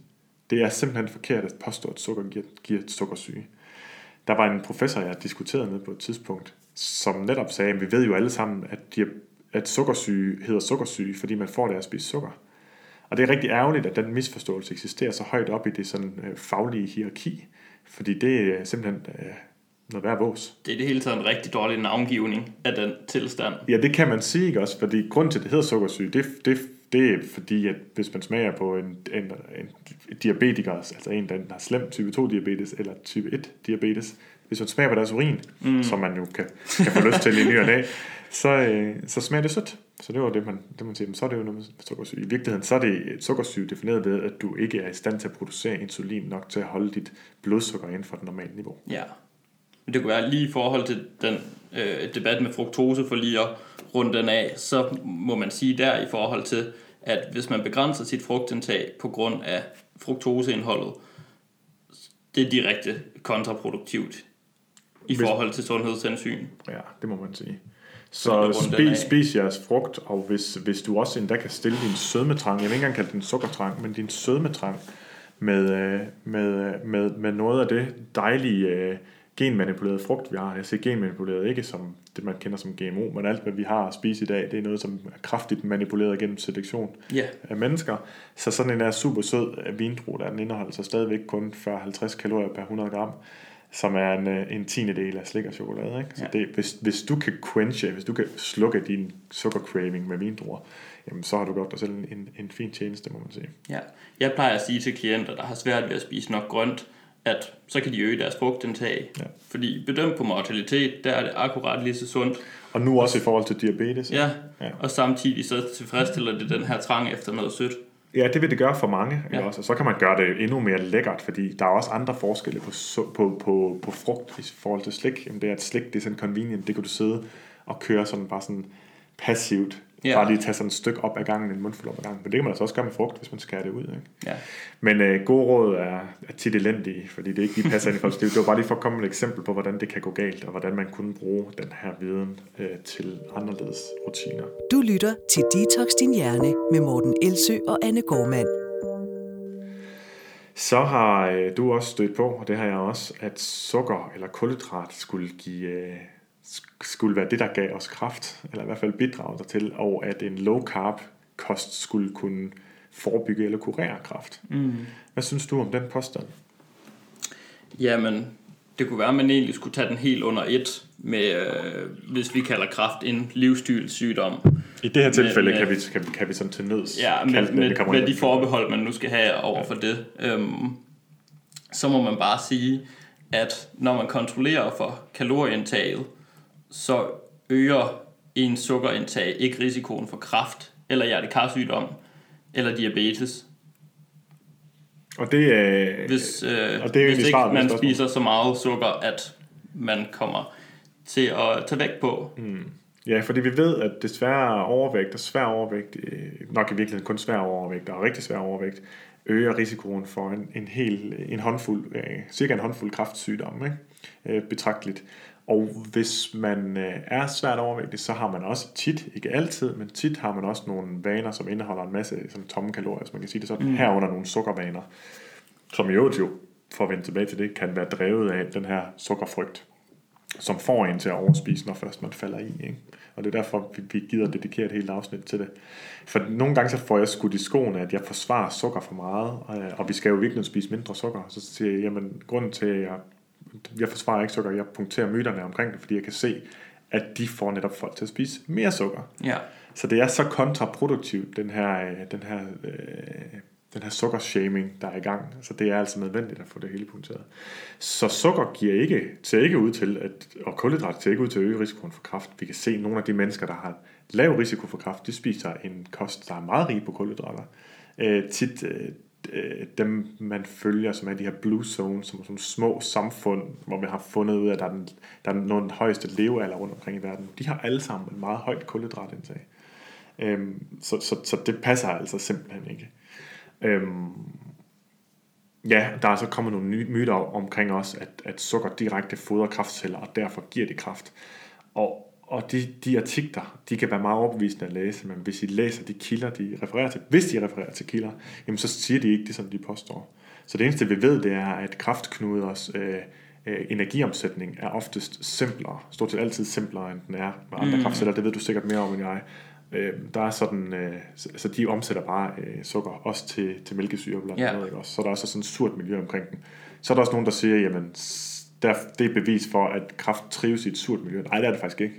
Det er simpelthen forkert at påstå, at sukker giver sukkersyge. Der var en professor, jeg diskuterede med på et tidspunkt, som netop sagde, at vi ved jo alle sammen, at sukkersyge hedder sukkersyge, fordi man får det at spise sukker. Og det er rigtig ærgerligt, at den misforståelse eksisterer så højt op i det sådan faglige hierarki, fordi det er simpelthen noget værd vås. Det er det hele taget en rigtig dårlig navngivning af den tilstand. Ja, det kan man sige, ikke også, fordi grunden til, at det hedder sukkersyge, det er fordi, at hvis man smager på en diabetiker, altså en, der har slem type 2 diabetes eller type 1 diabetes, hvis man smager på deres urin, som man jo kan få lyst til i ny og dag, så smager det sødt. Så det var det man siger, så er det jo noget med sukkersyge. I virkeligheden så er det sukkersyge defineret ved, at du ikke er i stand til at producere insulin nok til at holde dit blodsukker inden for det normale niveau. Ja, men det kunne være lige i forhold til den debat med fruktose, for lige at runde den af, så må man sige der i forhold til, at hvis man begrænser sit frugtindtag på grund af fruktoseindholdet, det er direkte kontraproduktivt i forhold til sundhedshensyn. Ja, det må man sige. Så spis jeres frugt, og hvis du også endda kan stille din sødmetrang, jeg vil ikke engang kalde den sukkertrang, men din sødmetrang med noget af det dejlige genmanipulerede frugt, vi har. Jeg siger genmanipuleret ikke som det, man kender som GMO, men alt, hvad vi har at spise i dag, det er noget, som er kraftigt manipuleret gennem selektion af mennesker. Så sådan en der super sød vindrue, der den indeholder så stadigvæk kun 40-50 kalorier per 100 gram, som er en tiendedel af slik og chokolade, ikke? Så det, hvis du kan slukke din sukkercraving med vindruer, jamen så har du godt dig selv en fin tjeneste, må man sige. Ja. Jeg plejer at sige til klienter, der har svært ved at spise nok grønt, at så kan de øge deres frugtindtag. Ja. Fordi bedømt på mortalitet, der er det akkurat lige så sundt. Og nu også i forhold til diabetes. Ja. Og samtidig så tilfredsstiller det den her trang efter noget sødt. Ja, det vil det gøre for mange. Ja. Også? Og så kan man gøre det endnu mere lækkert, fordi der er også andre forskelle på frugt i forhold til slik. Jamen det er, at slik det er sådan convenient, det kan du sidde og køre sådan bare sådan passivt. Ja. Bare lige tage sådan et stykke op ad gangen, en mundfuld op ad gangen. Men det kan man altså også gøre med frugt, hvis man skærer det ud, ikke? Ja. Men gode råd er tit elendige, fordi det ikke lige passer ind i folks liv. Det var bare lige for at komme med et eksempel på, hvordan det kan gå galt, og hvordan man kunne bruge den her viden til anderledes rutiner. Du lytter til Detox Din Hjerne med Morten Elsø og Anne Gårdmann. Så har du også stødt på, og det har jeg også, at sukker eller kulhydrat skulle være det, der gav os kraft, eller i hvert fald bidrage til, og at en low carb kost skulle kunne forebygge eller kurere kraft. Mm. Hvad synes du om den påstand? Jamen, det kunne være, at man egentlig skulle tage den helt under et, med, hvis vi kalder kraft en livsstilssygdom. I det her tilfælde kan vi sådan til nøds kalde den, det med de forbehold, man nu skal have over for det. Så må man bare sige, at når man kontrollerer for kalorieindtaget, så øger en sukkerindtag ikke risikoen for kræft eller hjertekarsygdom eller diabetes. Og det er hvis ikke man spiser så meget sukker, at man kommer til at tage vægt på. Mm. Ja, fordi vi ved, at desværre overvægt og svær overvægt, nok i virkeligheden kun svær overvægt og rigtig svær overvægt, øger risikoen for en håndfuld kræftsygdomme, betragteligt. Og hvis man er svært overvægtig, så har man også tit, ikke altid, men tit har man også nogle vaner, som indeholder en masse sådan tomme kalorier, så man kan sige det sådan, herunder nogle sukkervaner, som i øvrigt jo, for at vende tilbage til det, kan være drevet af den her sukkerfrygt, som får en til at overspise, når først man falder i, ikke? Og det er derfor, vi gider dedikere et helt afsnit til det. For nogle gange så får jeg skudt i skoene, at jeg forsvarer sukker for meget, og vi skal jo virkelig spise mindre sukker. Så siger jeg, jamen grunden til, at jeg forsvarer ikke sukker, jeg punkterer myterne omkring det, fordi jeg kan se, at de får netop folk til at spise mere sukker. Ja. Så det er så kontraproduktivt, den her sukkershaming, der er i gang. Så det er altså nødvendigt at få det hele punkteret. Så sukker og kulhydrat ser ikke ud til at øge risikoen for kræft. Vi kan se, at nogle af de mennesker, der har lav risiko for kræft, de spiser en kost, der er meget rig på kulhydrater. Tit dem, man følger, som er de her blue zones, som er sådan små samfund, hvor man har fundet ud af, at der er nogle af de højeste levealder rundt omkring i verden. De har alle sammen et meget højt kulhydratindtag. Så det passer altså simpelthen ikke. Der er så kommet nogle nye myter omkring os, at sukker direkte fodrer kræftceller, og derfor giver det kræft. Og de artikler, de kan være meget overbevisende at læse, men hvis I læser de kilder, de refererer til kilder, jamen så siger de ikke det, som de påstår. Så det eneste, vi ved, det er, at kræftknuders energiomsætning er oftest simplere, stort set altid simplere, end den er med andre kræftceller. Det ved du sikkert mere om, end jeg. Der er sådan, så de omsætter bare sukker også til mælkesyre blandt andet, ikke også? Så der er også sådan et surt miljø omkring den. Så er der også nogen, der siger, jamen det er bevis for, at kræft trives i et surt miljø. Nej, det er det faktisk ikke.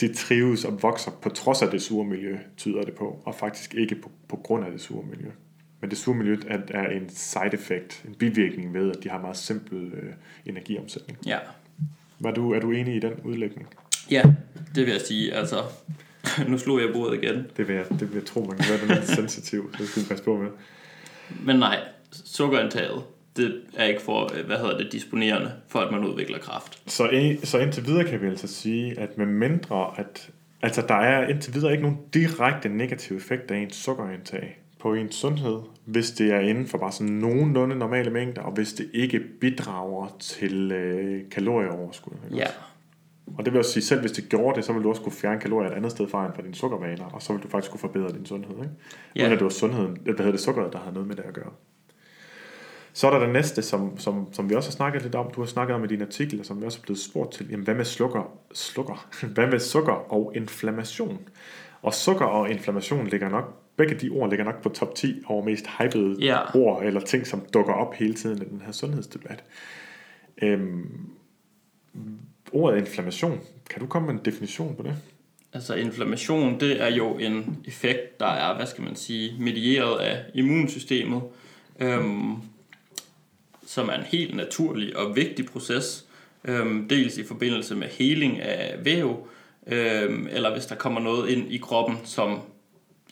De trives og vokser på trods af det sure miljø, tyder det på, og faktisk ikke på grund af det sure miljø. Men det sure miljø er en side effect, en bivirkning ved, at de har meget simpel energiomsætning. Ja. Er du enig i den udlægning? Ja, det vil jeg sige, altså. Nu slog jeg bordet igen. Det vil jeg tro, man kan være den lidt sensitiv. Det skal vi passe på med. Men nej, sukkerindtaget, det er ikke for, disponerende for, at man udvikler kræft. Så indtil videre kan vi altså sige, at med mindre at... Altså, der er indtil videre ikke nogen direkte negative effekter af ens sukkerindtag på ens sundhed, hvis det er inden for bare sådan nogenlunde normale mængder, og hvis det ikke bidrager til kalorieoverskud. Ja. Og det vil også sige, selv hvis det gjorde det, så vil du også kunne fjerne kalorier et andet sted fra end fra dine sukkervaner, og så vil du faktisk kunne forbedre din sundhed, ikke? Uden at det var sukkeret, der havde noget med det at gøre. Så er der det næste, som vi også har snakket lidt om. Du har snakket om i dine artikler, som vi også er blevet spurgt til. Jamen, hvad med slukker? Hvad med sukker og inflammation? Og sukker og inflammation ligger nok, begge de ord ligger nok på top 10 over mest hypede ord, eller ting, som dukker op hele tiden i den her sundhedsdebat. Ordet inflammation, kan du komme med en definition på det? Altså inflammation, det er jo en effekt, der er, hvad skal man sige, medieret af immunsystemet, som er en helt naturlig og vigtig proces, dels i forbindelse med heling af væv, eller hvis der kommer noget ind i kroppen, som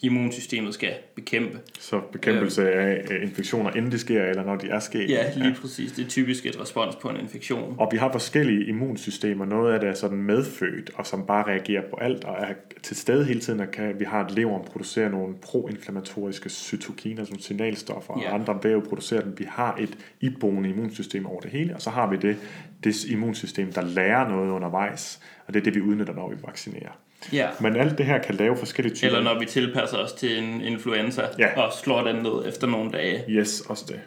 immunsystemet skal bekæmpe. Så bekæmpelse af infektioner, inden de sker, eller når de er sket. Ja, lige præcis. Det er typisk et respons på en infektion. Og vi har forskellige immunsystemer. Noget af det er sådan medfødt, og som bare reagerer på alt, og er til stede hele tiden, og vi har et leveren producerer nogle proinflammatoriske cytokiner, som signalstoffer, og andre væv producerer dem. Vi har et iboende immunsystem over det hele, og så har vi det immunsystem, der lærer noget undervejs, og det er det, vi udnytter, når vi vaccinerer. Ja. Men alt det her kan lave forskellige typer. Eller når vi tilpasser os til en influenza og slår den ned efter nogle dage. Yes, også det.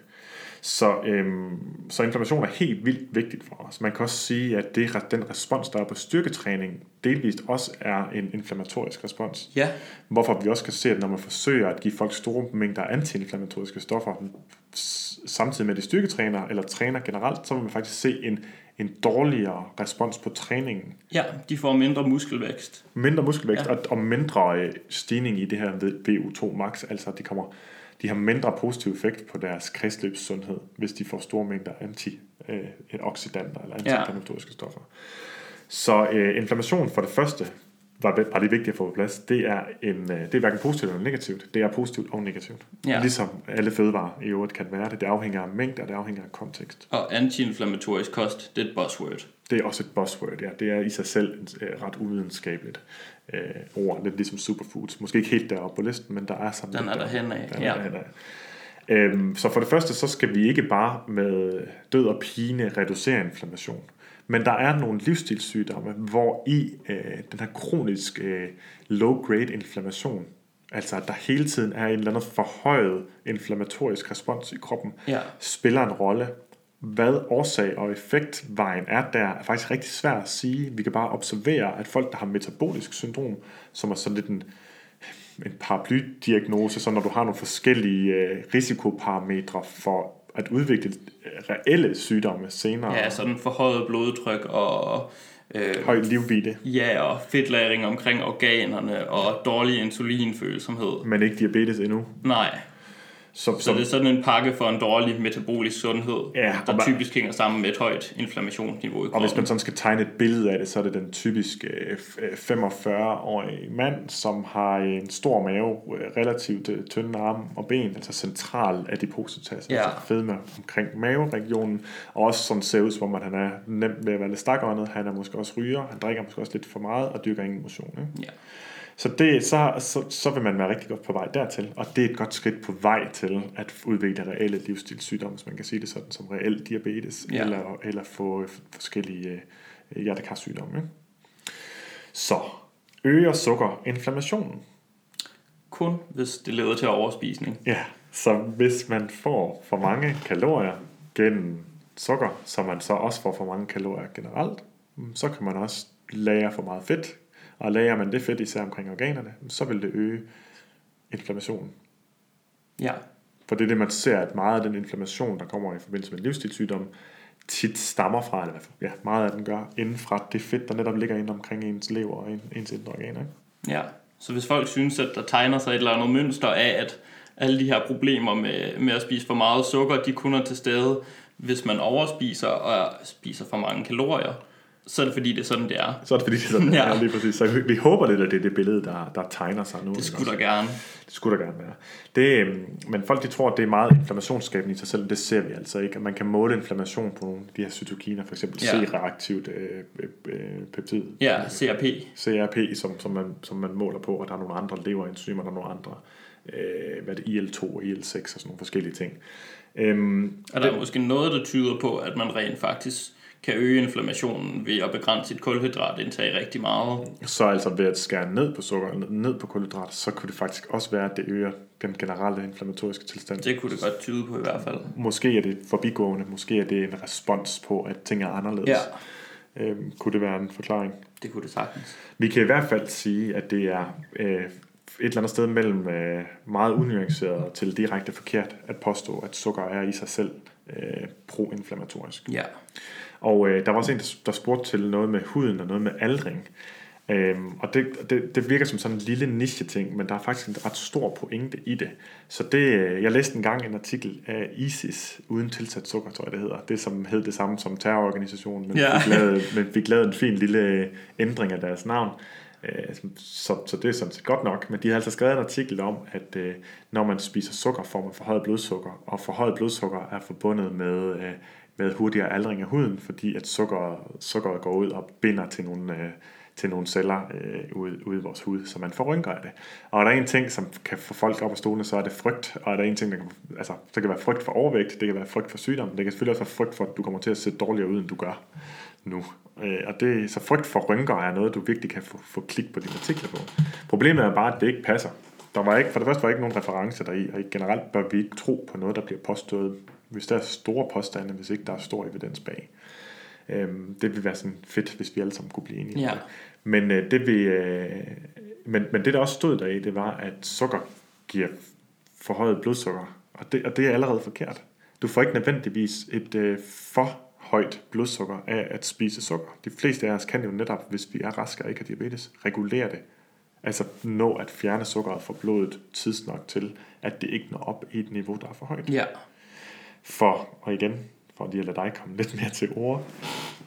Så inflammation er helt vildt vigtigt for os. Man kan også sige, at den respons, der er på styrketræning, delvist også er en inflammatorisk respons. Ja. Hvorfor vi også kan se, at når man forsøger at give folk store mængder antiinflammatoriske stoffer, samtidig med de styrketræner eller træner generelt, så vil man faktisk se en dårligere respons på træningen. Ja, de får mindre muskelvækst. Mindre muskelvækst og mindre stigning i det her VO2 max, altså at de har mindre positiv effekt på deres kredsløbssundhed, hvis de får store mængder antioxidanter eller antiinflammatoriske stoffer. Så inflammation for det første, var det vigtigt at få på plads, det er hverken positivt eller negativt. Det er positivt og negativt. Ja. Ligesom alle fødevarer i øvrigt kan være det. Det afhænger af mængde, og det afhænger af kontekst. Og antiinflammatorisk kost, det er et buzzword. Det er også et buzzword, ja. Det er i sig selv ret uvidenskabeligt ord. Lidt ligesom superfoods. Måske ikke helt deroppe på listen, men der er sådan den lidt derhenad. Så for det første, så skal vi ikke bare med død og pine reducere inflammation. Men der er nogle livsstilssygdomme, hvor i den her kronisk low-grade inflammation, altså at der hele tiden er en eller anden forhøjet inflammatorisk respons i kroppen, spiller en rolle. Hvad årsag og effektvejen er der, er faktisk rigtig svært at sige. Vi kan bare observere, at folk, der har metabolisk syndrom, som er sådan lidt en paraplydiagnose, så når du har nogle forskellige risikoparametre for at udvikle reelle sygdomme senere. Ja, sådan forhøjet blodtryk og høj livsvide. Ja, og fedtlæring omkring organerne og dårlig insulinfølsomhed. Men ikke diabetes endnu? Nej. Så det er sådan en pakke for en dårlig metabolisk sundhed, der typisk hænger sammen med et højt inflammationsniveau i kroppen. Og hvis man sådan skal tegne et billede af det, så er det den typiske 45-årige mand, som har en stor mave, relativt tynde arme og ben, altså central adipositas, altså fedme omkring maveregionen, og også sådan ser ud, som om han er nemt ved at være lidt stakåndet, han er måske også ryger, han drikker måske også lidt for meget og dyrker ingen motion, ikke? Ja. Så vil man være rigtig godt på vej dertil, og det er et godt skridt på vej til at udvikle reelle livsstilssygdomme, hvis man kan sige det sådan, som reel diabetes, eller få forskellige hjertekarsygdomme. Ikke? Så øger sukker inflammationen? Kun hvis det leder til overspisning. Ja, så hvis man får for mange kalorier gennem sukker, så man så også får for mange kalorier generelt, så kan man også lagre for meget fedt, og lager man det fedt især omkring organerne, så vil det øge inflammationen. Ja. For det er det, man ser, at meget af den inflammation, der kommer i forbindelse med livsstilssygdom, tit stammer fra, eller meget af den gør, inden fra det fedt, der netop ligger inde omkring ens lever og ens indre organer. Ja, så hvis folk synes, at der tegner sig et eller andet mønster af, at alle de her problemer med at spise for meget sukker, de kun er til stede, hvis man overspiser og spiser for mange kalorier, så er det fordi, det er sådan, det er. Ja, lige præcis. Så vi håber lidt, at det er det billede, der tegner sig nu. Det skulle der gerne være. Men folk, de tror, at det er meget inflammationsskabende i sig selv. Det ser vi altså ikke. Man kan måle inflammation på nogle af de her cytokiner, for eksempel C-reaktivt peptid. Ja, CRP, som man måler på, og der er nogle andre leverenzymer, der er nogle andre, IL-2 og IL-6 og sådan nogle forskellige ting. Og der er måske noget, der tyder på, at man rent faktisk kan øge inflammationen ved at begrænse sit kulhydratindtag rigtig meget. Så altså ved at skære ned på sukker, ned på kulhydrater, så kunne det faktisk også være, at det øger den generelle inflammatoriske tilstand. Det kunne det godt tyde på i hvert fald. Måske er det forbigående, måske er det en respons på, at ting er anderledes. Ja. Kunne det være en forklaring? Det kunne det sagtens. Vi kan i hvert fald sige, at det er et eller andet sted mellem meget unuanceret til direkte forkert at påstå, at sukker er i sig selv proinflammatorisk. Ja. Og der var også en, der spurgte til noget med huden og noget med aldring. Og det virker som sådan en lille niche-ting, men der er faktisk en ret stor pointe i det. Så det, jeg læste engang en artikel af ISIS, uden tilsat sukker, tror jeg det hedder. Det som hed det samme som terrororganisationen, men ja. fik lavet en fin lille ændring af deres navn. Så det er sådan set godt nok. Men de har altså skrevet en artikel om, at når man spiser sukker, får man forhøjet blodsukker. Og forhøjet blodsukker er forbundet med hurtigere aldring af huden, fordi at sukkeret går ud og binder til nogle celler ude i vores hud, så man får rynker af det. Og er der en ting, som kan få folk op af stolene, så er det frygt. Og er der en ting, det kan være frygt for overvægt, det kan være frygt for sygdom, det kan selvfølgelig også være frygt for, at du kommer til at se dårligere ud, end du gør nu. Og det, så frygt for rynker er noget, du virkelig kan få klik på dine artikler på. Problemet er bare, at det ikke passer. For det første var ikke nogen referencer deri, og generelt bør vi ikke tro på noget, der bliver påstået, hvis der er store påstande, hvis ikke der er stor evidens bag. Det ville være sådan fedt, hvis vi alle sammen kunne blive enige. Ja. Men det der også stod deri, det var, at sukker giver forhøjet blodsukker, og det er allerede forkert. Du får ikke nødvendigvis et for højt blodsukker af at spise sukker. De fleste af os kan jo netop, hvis vi er raske og ikke har diabetes, regulere det. Altså nå at fjerne sukkeret fra blodet tidsnok til, at det ikke når op i et niveau, der er for højt. Ja. For lige at lade dig komme lidt mere til ord,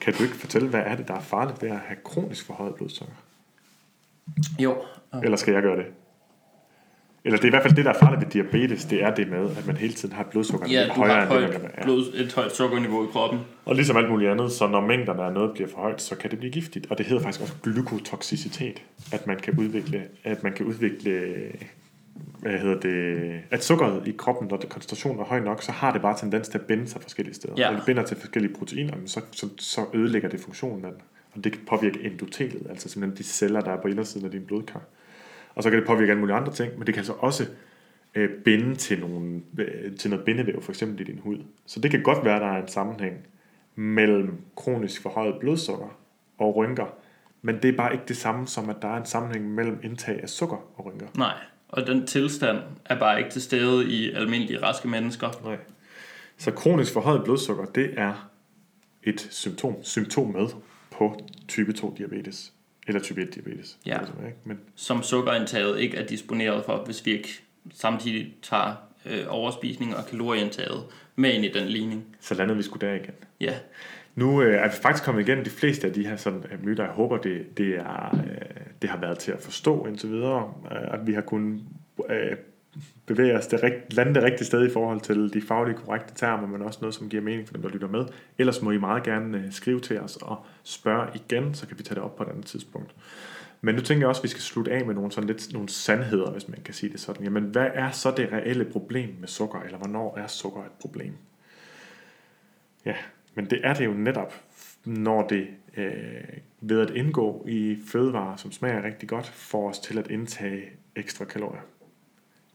kan du ikke fortælle, hvad er det, der er farligt ved at have kronisk forhøjet blodsukker? Jo. Okay. Eller skal jeg gøre det? Eller det er i hvert fald det, der er farligt ved diabetes, det er det med, at man hele tiden har blodsukkerne højere end det, man kan være. Et højt sukkerniveau i kroppen. Og ligesom alt muligt andet, så når mængderne af noget bliver for højt, så kan det blive giftigt. Og det hedder faktisk også glykotoxicitet, at man kan udvikle at sukkeret i kroppen, når koncentrationen er høj nok, så har det bare tendens til at binde sig forskellige steder. Ja. Når det binder til forskellige proteiner, så ødelægger det funktionen af den. Og det kan påvirke endotelet, altså simpelthen de celler, der er på indersiden af din blodkar. Og så kan det påvirke alle mulige andre ting, men det kan altså også binde til, til noget bindevæv, for eksempel i din hud. Så det kan godt være, at der er en sammenhæng mellem kronisk forhøjet blodsukker og rynker, men det er bare ikke det samme som, at der er en sammenhæng mellem indtag af sukker og rynker. Nej. Og den tilstand er bare ikke til stede i almindelige raske mennesker. Nej. Så kronisk forhøjet blodsukker, det er et symptom på type 2 diabetes. Eller type 1 diabetes. Ja. Men som sukkerindtaget ikke er disponeret for, hvis vi ikke samtidig tager overspisning og kalorieindtaget med ind i den ligning. Så landede vi sgu der igen. Ja. Nu er vi faktisk kommet igennem de fleste af de her sådan, myter. Jeg håber, det har været til at forstå indtil videre, at vi har kunnet bevæge os lande det rigtige sted i forhold til de faglige korrekte termer, men også noget, som giver mening for dem, der lytter med. Ellers må I meget gerne skrive til os og spørge igen, så kan vi tage det op på et andet tidspunkt. Men nu tænker jeg også, at vi skal slutte af med nogle sandheder, hvis man kan sige det sådan. Jamen, hvad er så det reelle problem med sukker, eller hvornår er sukker et problem? Ja, men det er det jo netop, når det ved at indgå i fødevarer, som smager rigtig godt, får os til at indtage ekstra kalorier.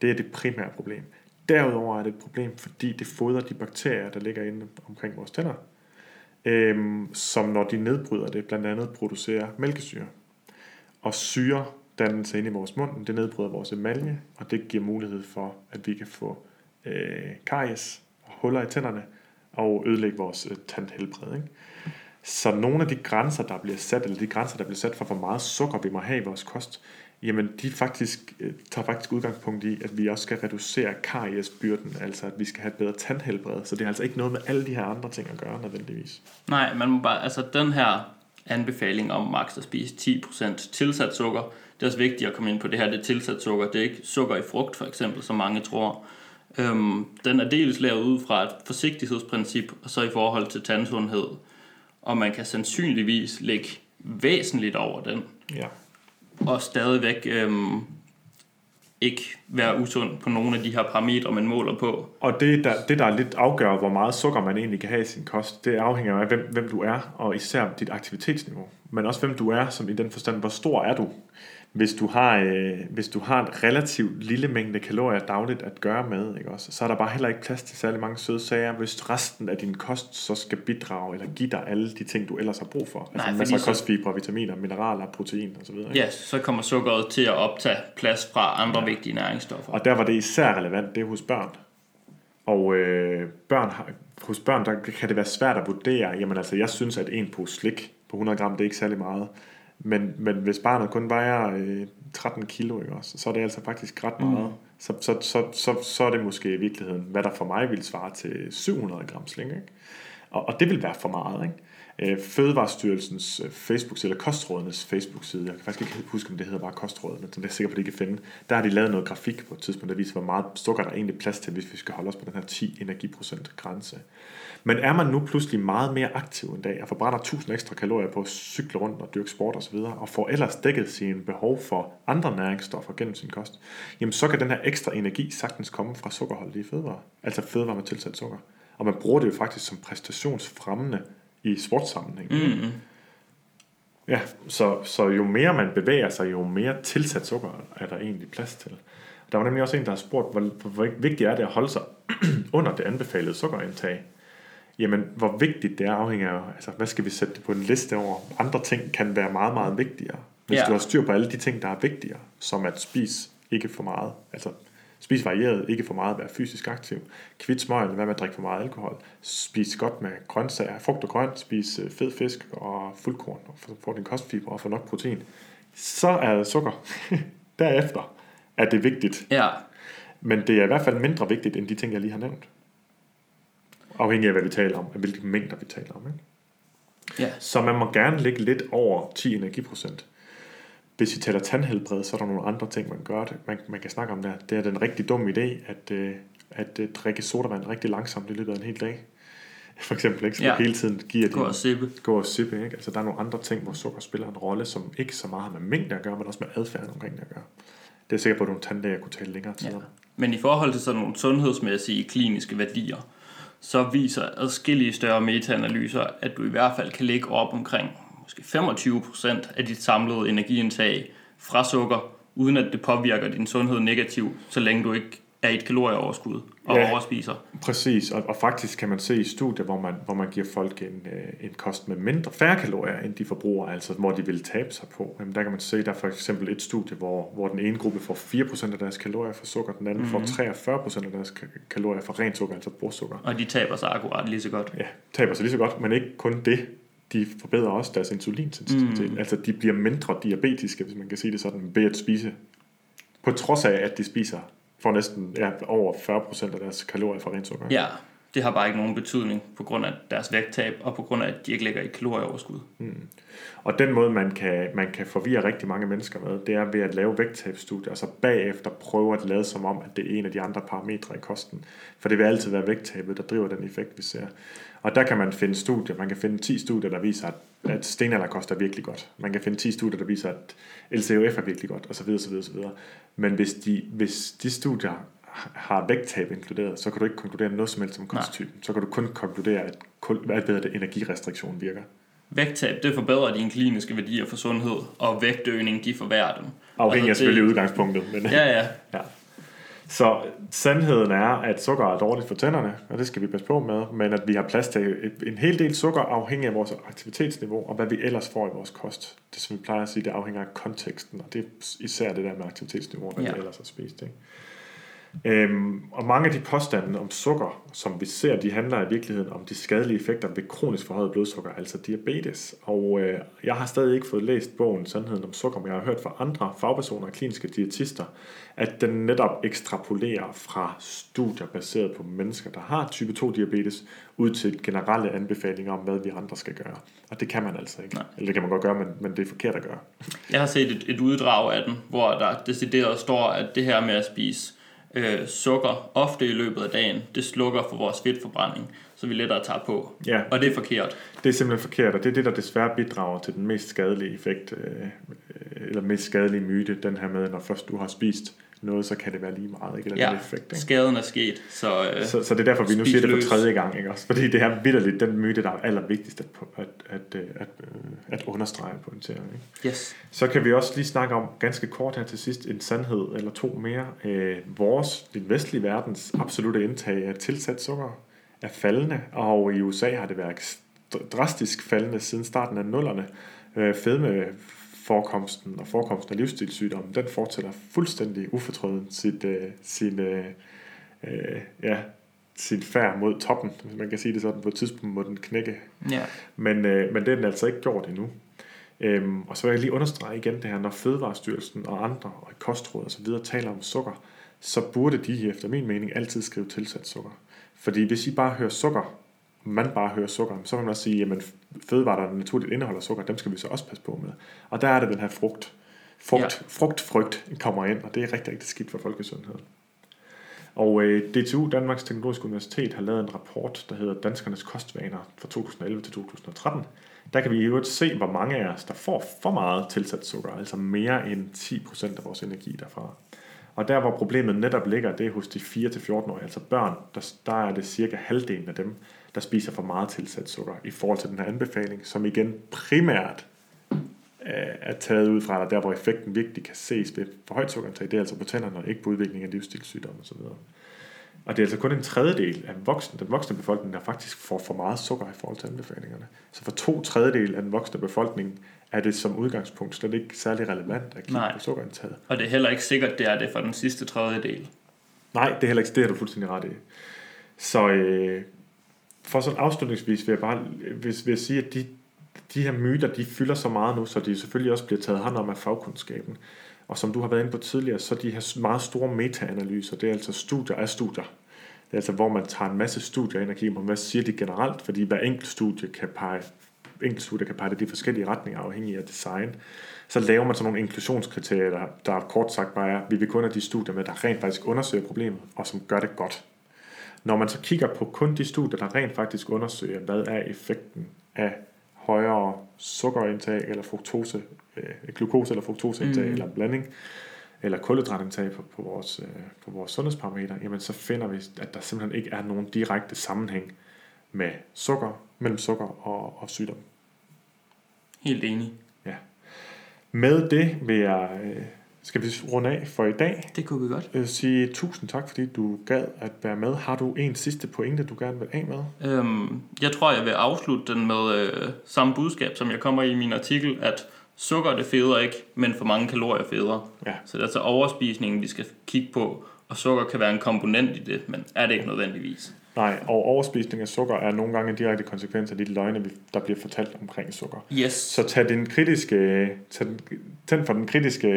Det er det primære problem. Derudover er det et problem, fordi det fodrer de bakterier, der ligger inde omkring vores tænder, som når de nedbryder det, blandt andet producerer mælkesyre. Og syre dannelse inde i vores mund, det nedbryder vores emalje, og det giver mulighed for, at vi kan få karies og huller i tænderne, og ødelægge vores tandhelbred. Ikke? Så nogle af de grænser, der bliver sat, eller de grænser, der bliver sat for, hvor meget sukker vi må have i vores kost, jamen de tager faktisk udgangspunkt i, at vi også skal reducere kariesbyrden, altså at vi skal have et bedre tandhelbred. Så det er altså ikke noget med alle de her andre ting at gøre, nødvendigvis. Nej, man må bare, altså den her anbefaling om maks at spise 10% tilsat sukker, det er også vigtigt at komme ind på det her, det er tilsat sukker, det er ikke sukker i frugt for eksempel, som mange tror. Den er dels lavet ud fra et forsigtighedsprincip, og så i forhold til tandsundhed. Og man kan sandsynligvis lægge væsentligt over den. Ja. Og stadigvæk ikke være usund på nogle af de her parametre, man måler på. Og det der lidt afgør, hvor meget sukker man egentlig kan have i sin kost, det afhænger af, hvem du er, og især dit aktivitetsniveau. Men også hvem du er, som i den forstand, hvor stor er du? Hvis du har en relativt lille mængde kalorier dagligt at gøre med, ikke også, så er der bare heller ikke plads til særlig mange søde sager, hvis resten af din kost så skal bidrage eller give dig alle de ting, du ellers har brug for. Altså masser af kostfibre, vitaminer, mineraler, protein osv. Ja, så kommer sukkeret til at optage plads fra andre vigtige næringsstoffer. Og der var det især relevant, det er hos børn. Og hos børn der kan det være svært at vurdere, jamen altså jeg synes, at en pose slik på 100 gram, det er ikke særlig meget. Men hvis barnet kun vejer 13 kilo, ikke også, så er det altså faktisk ret meget. Så er det måske i virkeligheden, hvad der for mig ville svare til 700 gram sling. Ikke? Og det vil være for meget. Ikke? Fødevarestyrelsens Facebook-side, eller Kostrådenes Facebook-side, jeg kan faktisk ikke huske, om det hedder bare Kostrådene, som jeg er sikker på, at I kan finde, der har de lavet noget grafik på et tidspunkt, der viser, hvor meget sukker der egentlig plads til, hvis vi skal holde os på den her 10-energiprocent-grænse. Men er man nu pludselig meget mere aktiv en dag, og forbrænder 1000 ekstra kalorier på at cykle rundt og dyrke sport osv., og får ellers dækket sine behov for andre næringsstoffer gennem sin kost, jamen så kan den her ekstra energi sagtens komme fra sukkerholdige fødevarer. Altså fødevarer med tilsat sukker. Og man bruger det jo faktisk som præstationsfremmende i sportssammenhæng. Mm-hmm. Ja, så jo mere man bevæger sig, jo mere tilsat sukker er der egentlig plads til. Der var nemlig også en, der har spurgt, hvor vigtigt er det at holde sig under det anbefalede sukkerindtag. Jamen, hvor vigtigt det er afhænger af, altså, hvad skal vi sætte det på en liste over? Andre ting kan være meget, meget vigtigere. Hvis du har styr på alle de ting, der er vigtigere, som at spise ikke for meget, altså spise varieret, ikke for meget, være fysisk aktiv, kvit smøgerne, hvad med at drikke for meget alkohol, spise godt med grøntsager, frugt og grønt, spise fed fisk og fuldkorn, og få din kostfiber og få nok protein, så er sukker derefter, er det vigtigt. Ja. Men det er i hvert fald mindre vigtigt, end de ting, jeg lige har nævnt. Afhængig af, hvad vi taler om, af hvilke mængder vi taler om. Ikke? Ja. Så man må gerne ligge lidt over 10 energiprocent. Hvis vi taler tandhelbred, så er der nogle andre ting, man gør. Man kan snakke om der. Det er den rigtig dumme idé, at drikke sodavand rigtig langsomt i løbet af en hel dag. For eksempel, ikke? Så du hele tiden giver det. Gå og sippe. Ikke? Altså, der er nogle andre ting, hvor sukker spiller en rolle, som ikke så meget har med mængde at gøre, men også med adfærd omkring det at gøre. Det er sikkert på, at nogle tandlæger kunne tale længere tid om. Men i forhold til sådan nogle sundhedsmæssige kliniske værdier, så viser adskillige større metaanalyser, at du i hvert fald kan ligge op omkring måske 25% af dit samlede energiindtag fra sukker, uden at det påvirker din sundhed negativt, så længe du ikke er i et kalorieoverskud og overspiser. Præcis, og faktisk kan man se i studier, hvor man giver folk en kost med færre kalorier, end de forbruger, altså hvor de vil tabe sig på. Jamen, der kan man se, der er for eksempel et studie, hvor den ene gruppe får 4% af deres kalorier fra sukker, den anden får 43% af deres kalorier fra rent sukker, altså brugsukker. Og de taber sig akkurat lige så godt. Ja, taber sig lige så godt, men ikke kun det. De forbedrer også deres insulinsensitivitet. Altså de bliver mindre diabetiske, hvis man kan sige det sådan, ved at spise. På trods af, at de spiser for næsten over 40% af deres kalorier fra rent sukker. Ja, det har bare ikke nogen betydning på grund af deres vægttab og på grund af, at de ikke ligger i kalorieoverskud. Og den måde, man kan forvirre rigtig mange mennesker med, det er ved at lave vægttabstudier, og så bagefter prøve at lade som om, at det er en af de andre parametre i kosten. For det vil altid være vægttabet, der driver den effekt, vi ser. Og der kan man finde studier. Man kan finde 10 studier, der viser, at stenalderkost er virkelig godt. Man kan finde 10 studier, der viser, at LCHF er virkelig godt, og så videre, så videre, så videre. Men hvis de studier har vægttab inkluderet, så kan du ikke konkludere noget som helst om kosttypen. Nej. Så kan du kun konkludere, at energirestriktion virker. Vægttab, det forbedrer dine kliniske værdier for sundhed, og vægtøgning, de forværrer dem. Afhængig af selvfølgelig udgangspunktet. Men ja. Så sandheden er, at sukker er dårligt for tænderne, og det skal vi passe på med, men at vi har plads til en hel del sukker afhængig af vores aktivitetsniveau, og hvad vi ellers får i vores kost. Det som vi plejer at sige, det afhænger af konteksten, og det er især det der med aktivitetsniveau, hvad vi ellers har spist. Ikke? Og mange af de påstande om sukker, som vi ser, de handler i virkeligheden om de skadelige effekter ved kronisk forhøjet blodsukker, altså diabetes. Og jeg har stadig ikke fået læst bogen Sandheden om sukker, men jeg har hørt fra andre fagpersoner og kliniske diætister, at den netop ekstrapolerer fra studier baseret på mennesker, der har type 2 diabetes, ud til generelle anbefalinger om, hvad vi andre skal gøre. Og det kan man altså ikke. Nej. Eller det kan man godt gøre, men det er forkert at gøre. Jeg har set et uddrag af den, hvor der decideret står, at det her med at spise sukker ofte i løbet af dagen, det slukker for vores fedtforbrænding, så vi lettere tager på. Ja. Og det er forkert. Det er simpelthen forkert, og det er det, der desværre bidrager til den mest skadelige effekt, eller mest skadelige myte, den her med, når først du har spist noget, så kan det være lige meget, ikke? Eller ja, effekt, ikke? Skaden er sket, så det er derfor, vi nu siger det for tredje gang, ikke også? Fordi det er vitterligt den myte, der er allervigtigst at understrege på en serie, ikke? Yes. Så kan vi også lige snakke om, ganske kort her til sidst, en sandhed eller to mere. Vores, den vestlige verdens absolutte indtag af tilsat sukker er faldende, og i USA har det været drastisk faldende siden starten af 00'erne. Fedmeforekomsten og forekomsten af livsstilssygdomme, den fortsætter fuldstændig ufortrødent sin færd mod toppen, hvis man kan sige det sådan. På et tidspunkt må den knække. Ja. Men det er den altså ikke gjort endnu. Og så vil jeg lige understrege igen det her, når Fødevarestyrelsen og andre og kostråd og så videre taler om sukker, så burde de efter min mening altid skrive tilsat sukker. Fordi hvis I bare hører sukker, så kan man også sige, jamen fødevarer, der naturligt indeholder sukker, dem skal vi så også passe på med. Og der er det den her frugtfrygt kommer ind, og det er rigtig, rigtig skidt for folkesundheden. Og DTU, Danmarks Teknologiske Universitet, har lavet en rapport, der hedder Danskernes Kostvaner fra 2011 til 2013. Der kan vi i øvrigt se, hvor mange af os, der får for meget tilsat sukker, altså mere end 10% af vores energi derfra. Og der, hvor problemet netop ligger, det er hos de 4-14-årige, altså børn, der er det cirka halvdelen af dem, der spiser for meget tilsat sukker i forhold til den her anbefaling, som igen primært er taget ud fra der, hvor effekten virkelig kan ses ved for højt sukkerindtag. Det er altså på tænderne, ikke på udvikling af livsstilssygdomme osv. Og det er altså kun en tredjedel af den voksne befolkning, der faktisk får for meget sukker i forhold til anbefalingerne. Så for 2/3 af den voksne befolkning er det som udgangspunkt slet ikke særlig relevant at kigge på sukkerindtaget. Og det er heller ikke sikkert, det er det for den sidste tredjedel. Nej, det er heller ikke, det har du fuldstændig ret i. Så for sådan afslutningsvis vil jeg bare sige, at de her myter, de fylder så meget nu, så de selvfølgelig også bliver taget hånd om af fagkundskaben. Og som du har været inde på tidligere, så de her meget store metaanalyser, det er altså studier af studier. Det er altså, hvor man tager en masse studier ind og kigger på, hvad siger de generelt, fordi hver enkelt studie kan pege det i forskellige retninger, afhængig af design. Så laver man sådan nogle inklusionskriterier, der kort sagt bare er, vi vil kun have de studier med, der rent faktisk undersøger problemet, og som gør det godt. Når man så kigger på kun de studier, der rent faktisk undersøger, hvad er effekten af højere sukkerindtag eller glukose eller fruktoseindtag eller blanding eller kulhydratindtag på vores sundhedsparametre, jamen så finder vi, at der simpelthen ikke er nogen direkte sammenhæng med sukker, mellem sukker og sygdom. Helt enig. Ja. Med det vil jeg... Skal vi runde af for i dag? Det kunne vi godt. Sige tusind tak, fordi du gad at være med. Har du en sidste pointe, du gerne vil af med? Jeg tror, jeg vil afslutte den med samme budskab, som jeg kommer i min artikel, at sukker det feder ikke, men for mange kalorier feder. Ja. Så det er altså overspisningen, vi skal kigge på, og sukker kan være en komponent i det, men er det ikke nødvendigvis? Nej, og overspisning af sukker er nogle gange en direkte konsekvens af de løgne, der bliver fortalt omkring sukker. Yes. Så tænd for den kritiske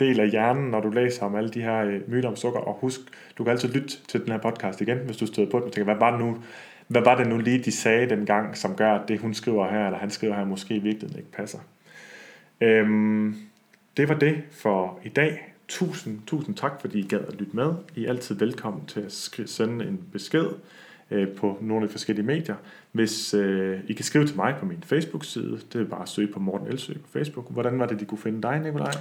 del af hjernen, når du læser om alle de her myter om sukker, og husk, du kan altid lytte til den her podcast igen, hvis du støder på den og tænker, hvad var det nu lige, de sagde dengang, som gør, at det hun skriver her, eller han skriver her, måske i virkeligheden ikke passer. Det var det for i dag. Tusind tak, fordi I gad at lytte med. I er altid velkommen til at sende en besked på nogle af de forskellige medier. Hvis I kan skrive til mig på min Facebook-side, det er bare at søge på Morten Elsø på Facebook. Hvordan var det, de kunne finde dig, Nicolaj?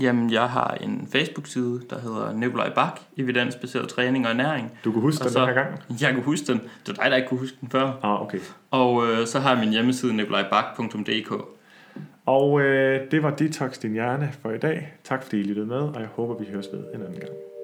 Jamen, jeg har en Facebook-side, der hedder Nicolaj Bak, evidensbaseret træning og ernæring. Du kunne huske den her gang? Jeg kunne huske den. Det var dig, der ikke kunne huske den før. Ah, okay. Og så har jeg min hjemmeside nicolajbak.dk. Og det var Detox Din Hjerne for i dag. Tak fordi I lyttede med, og jeg håber, vi høres ved en anden gang.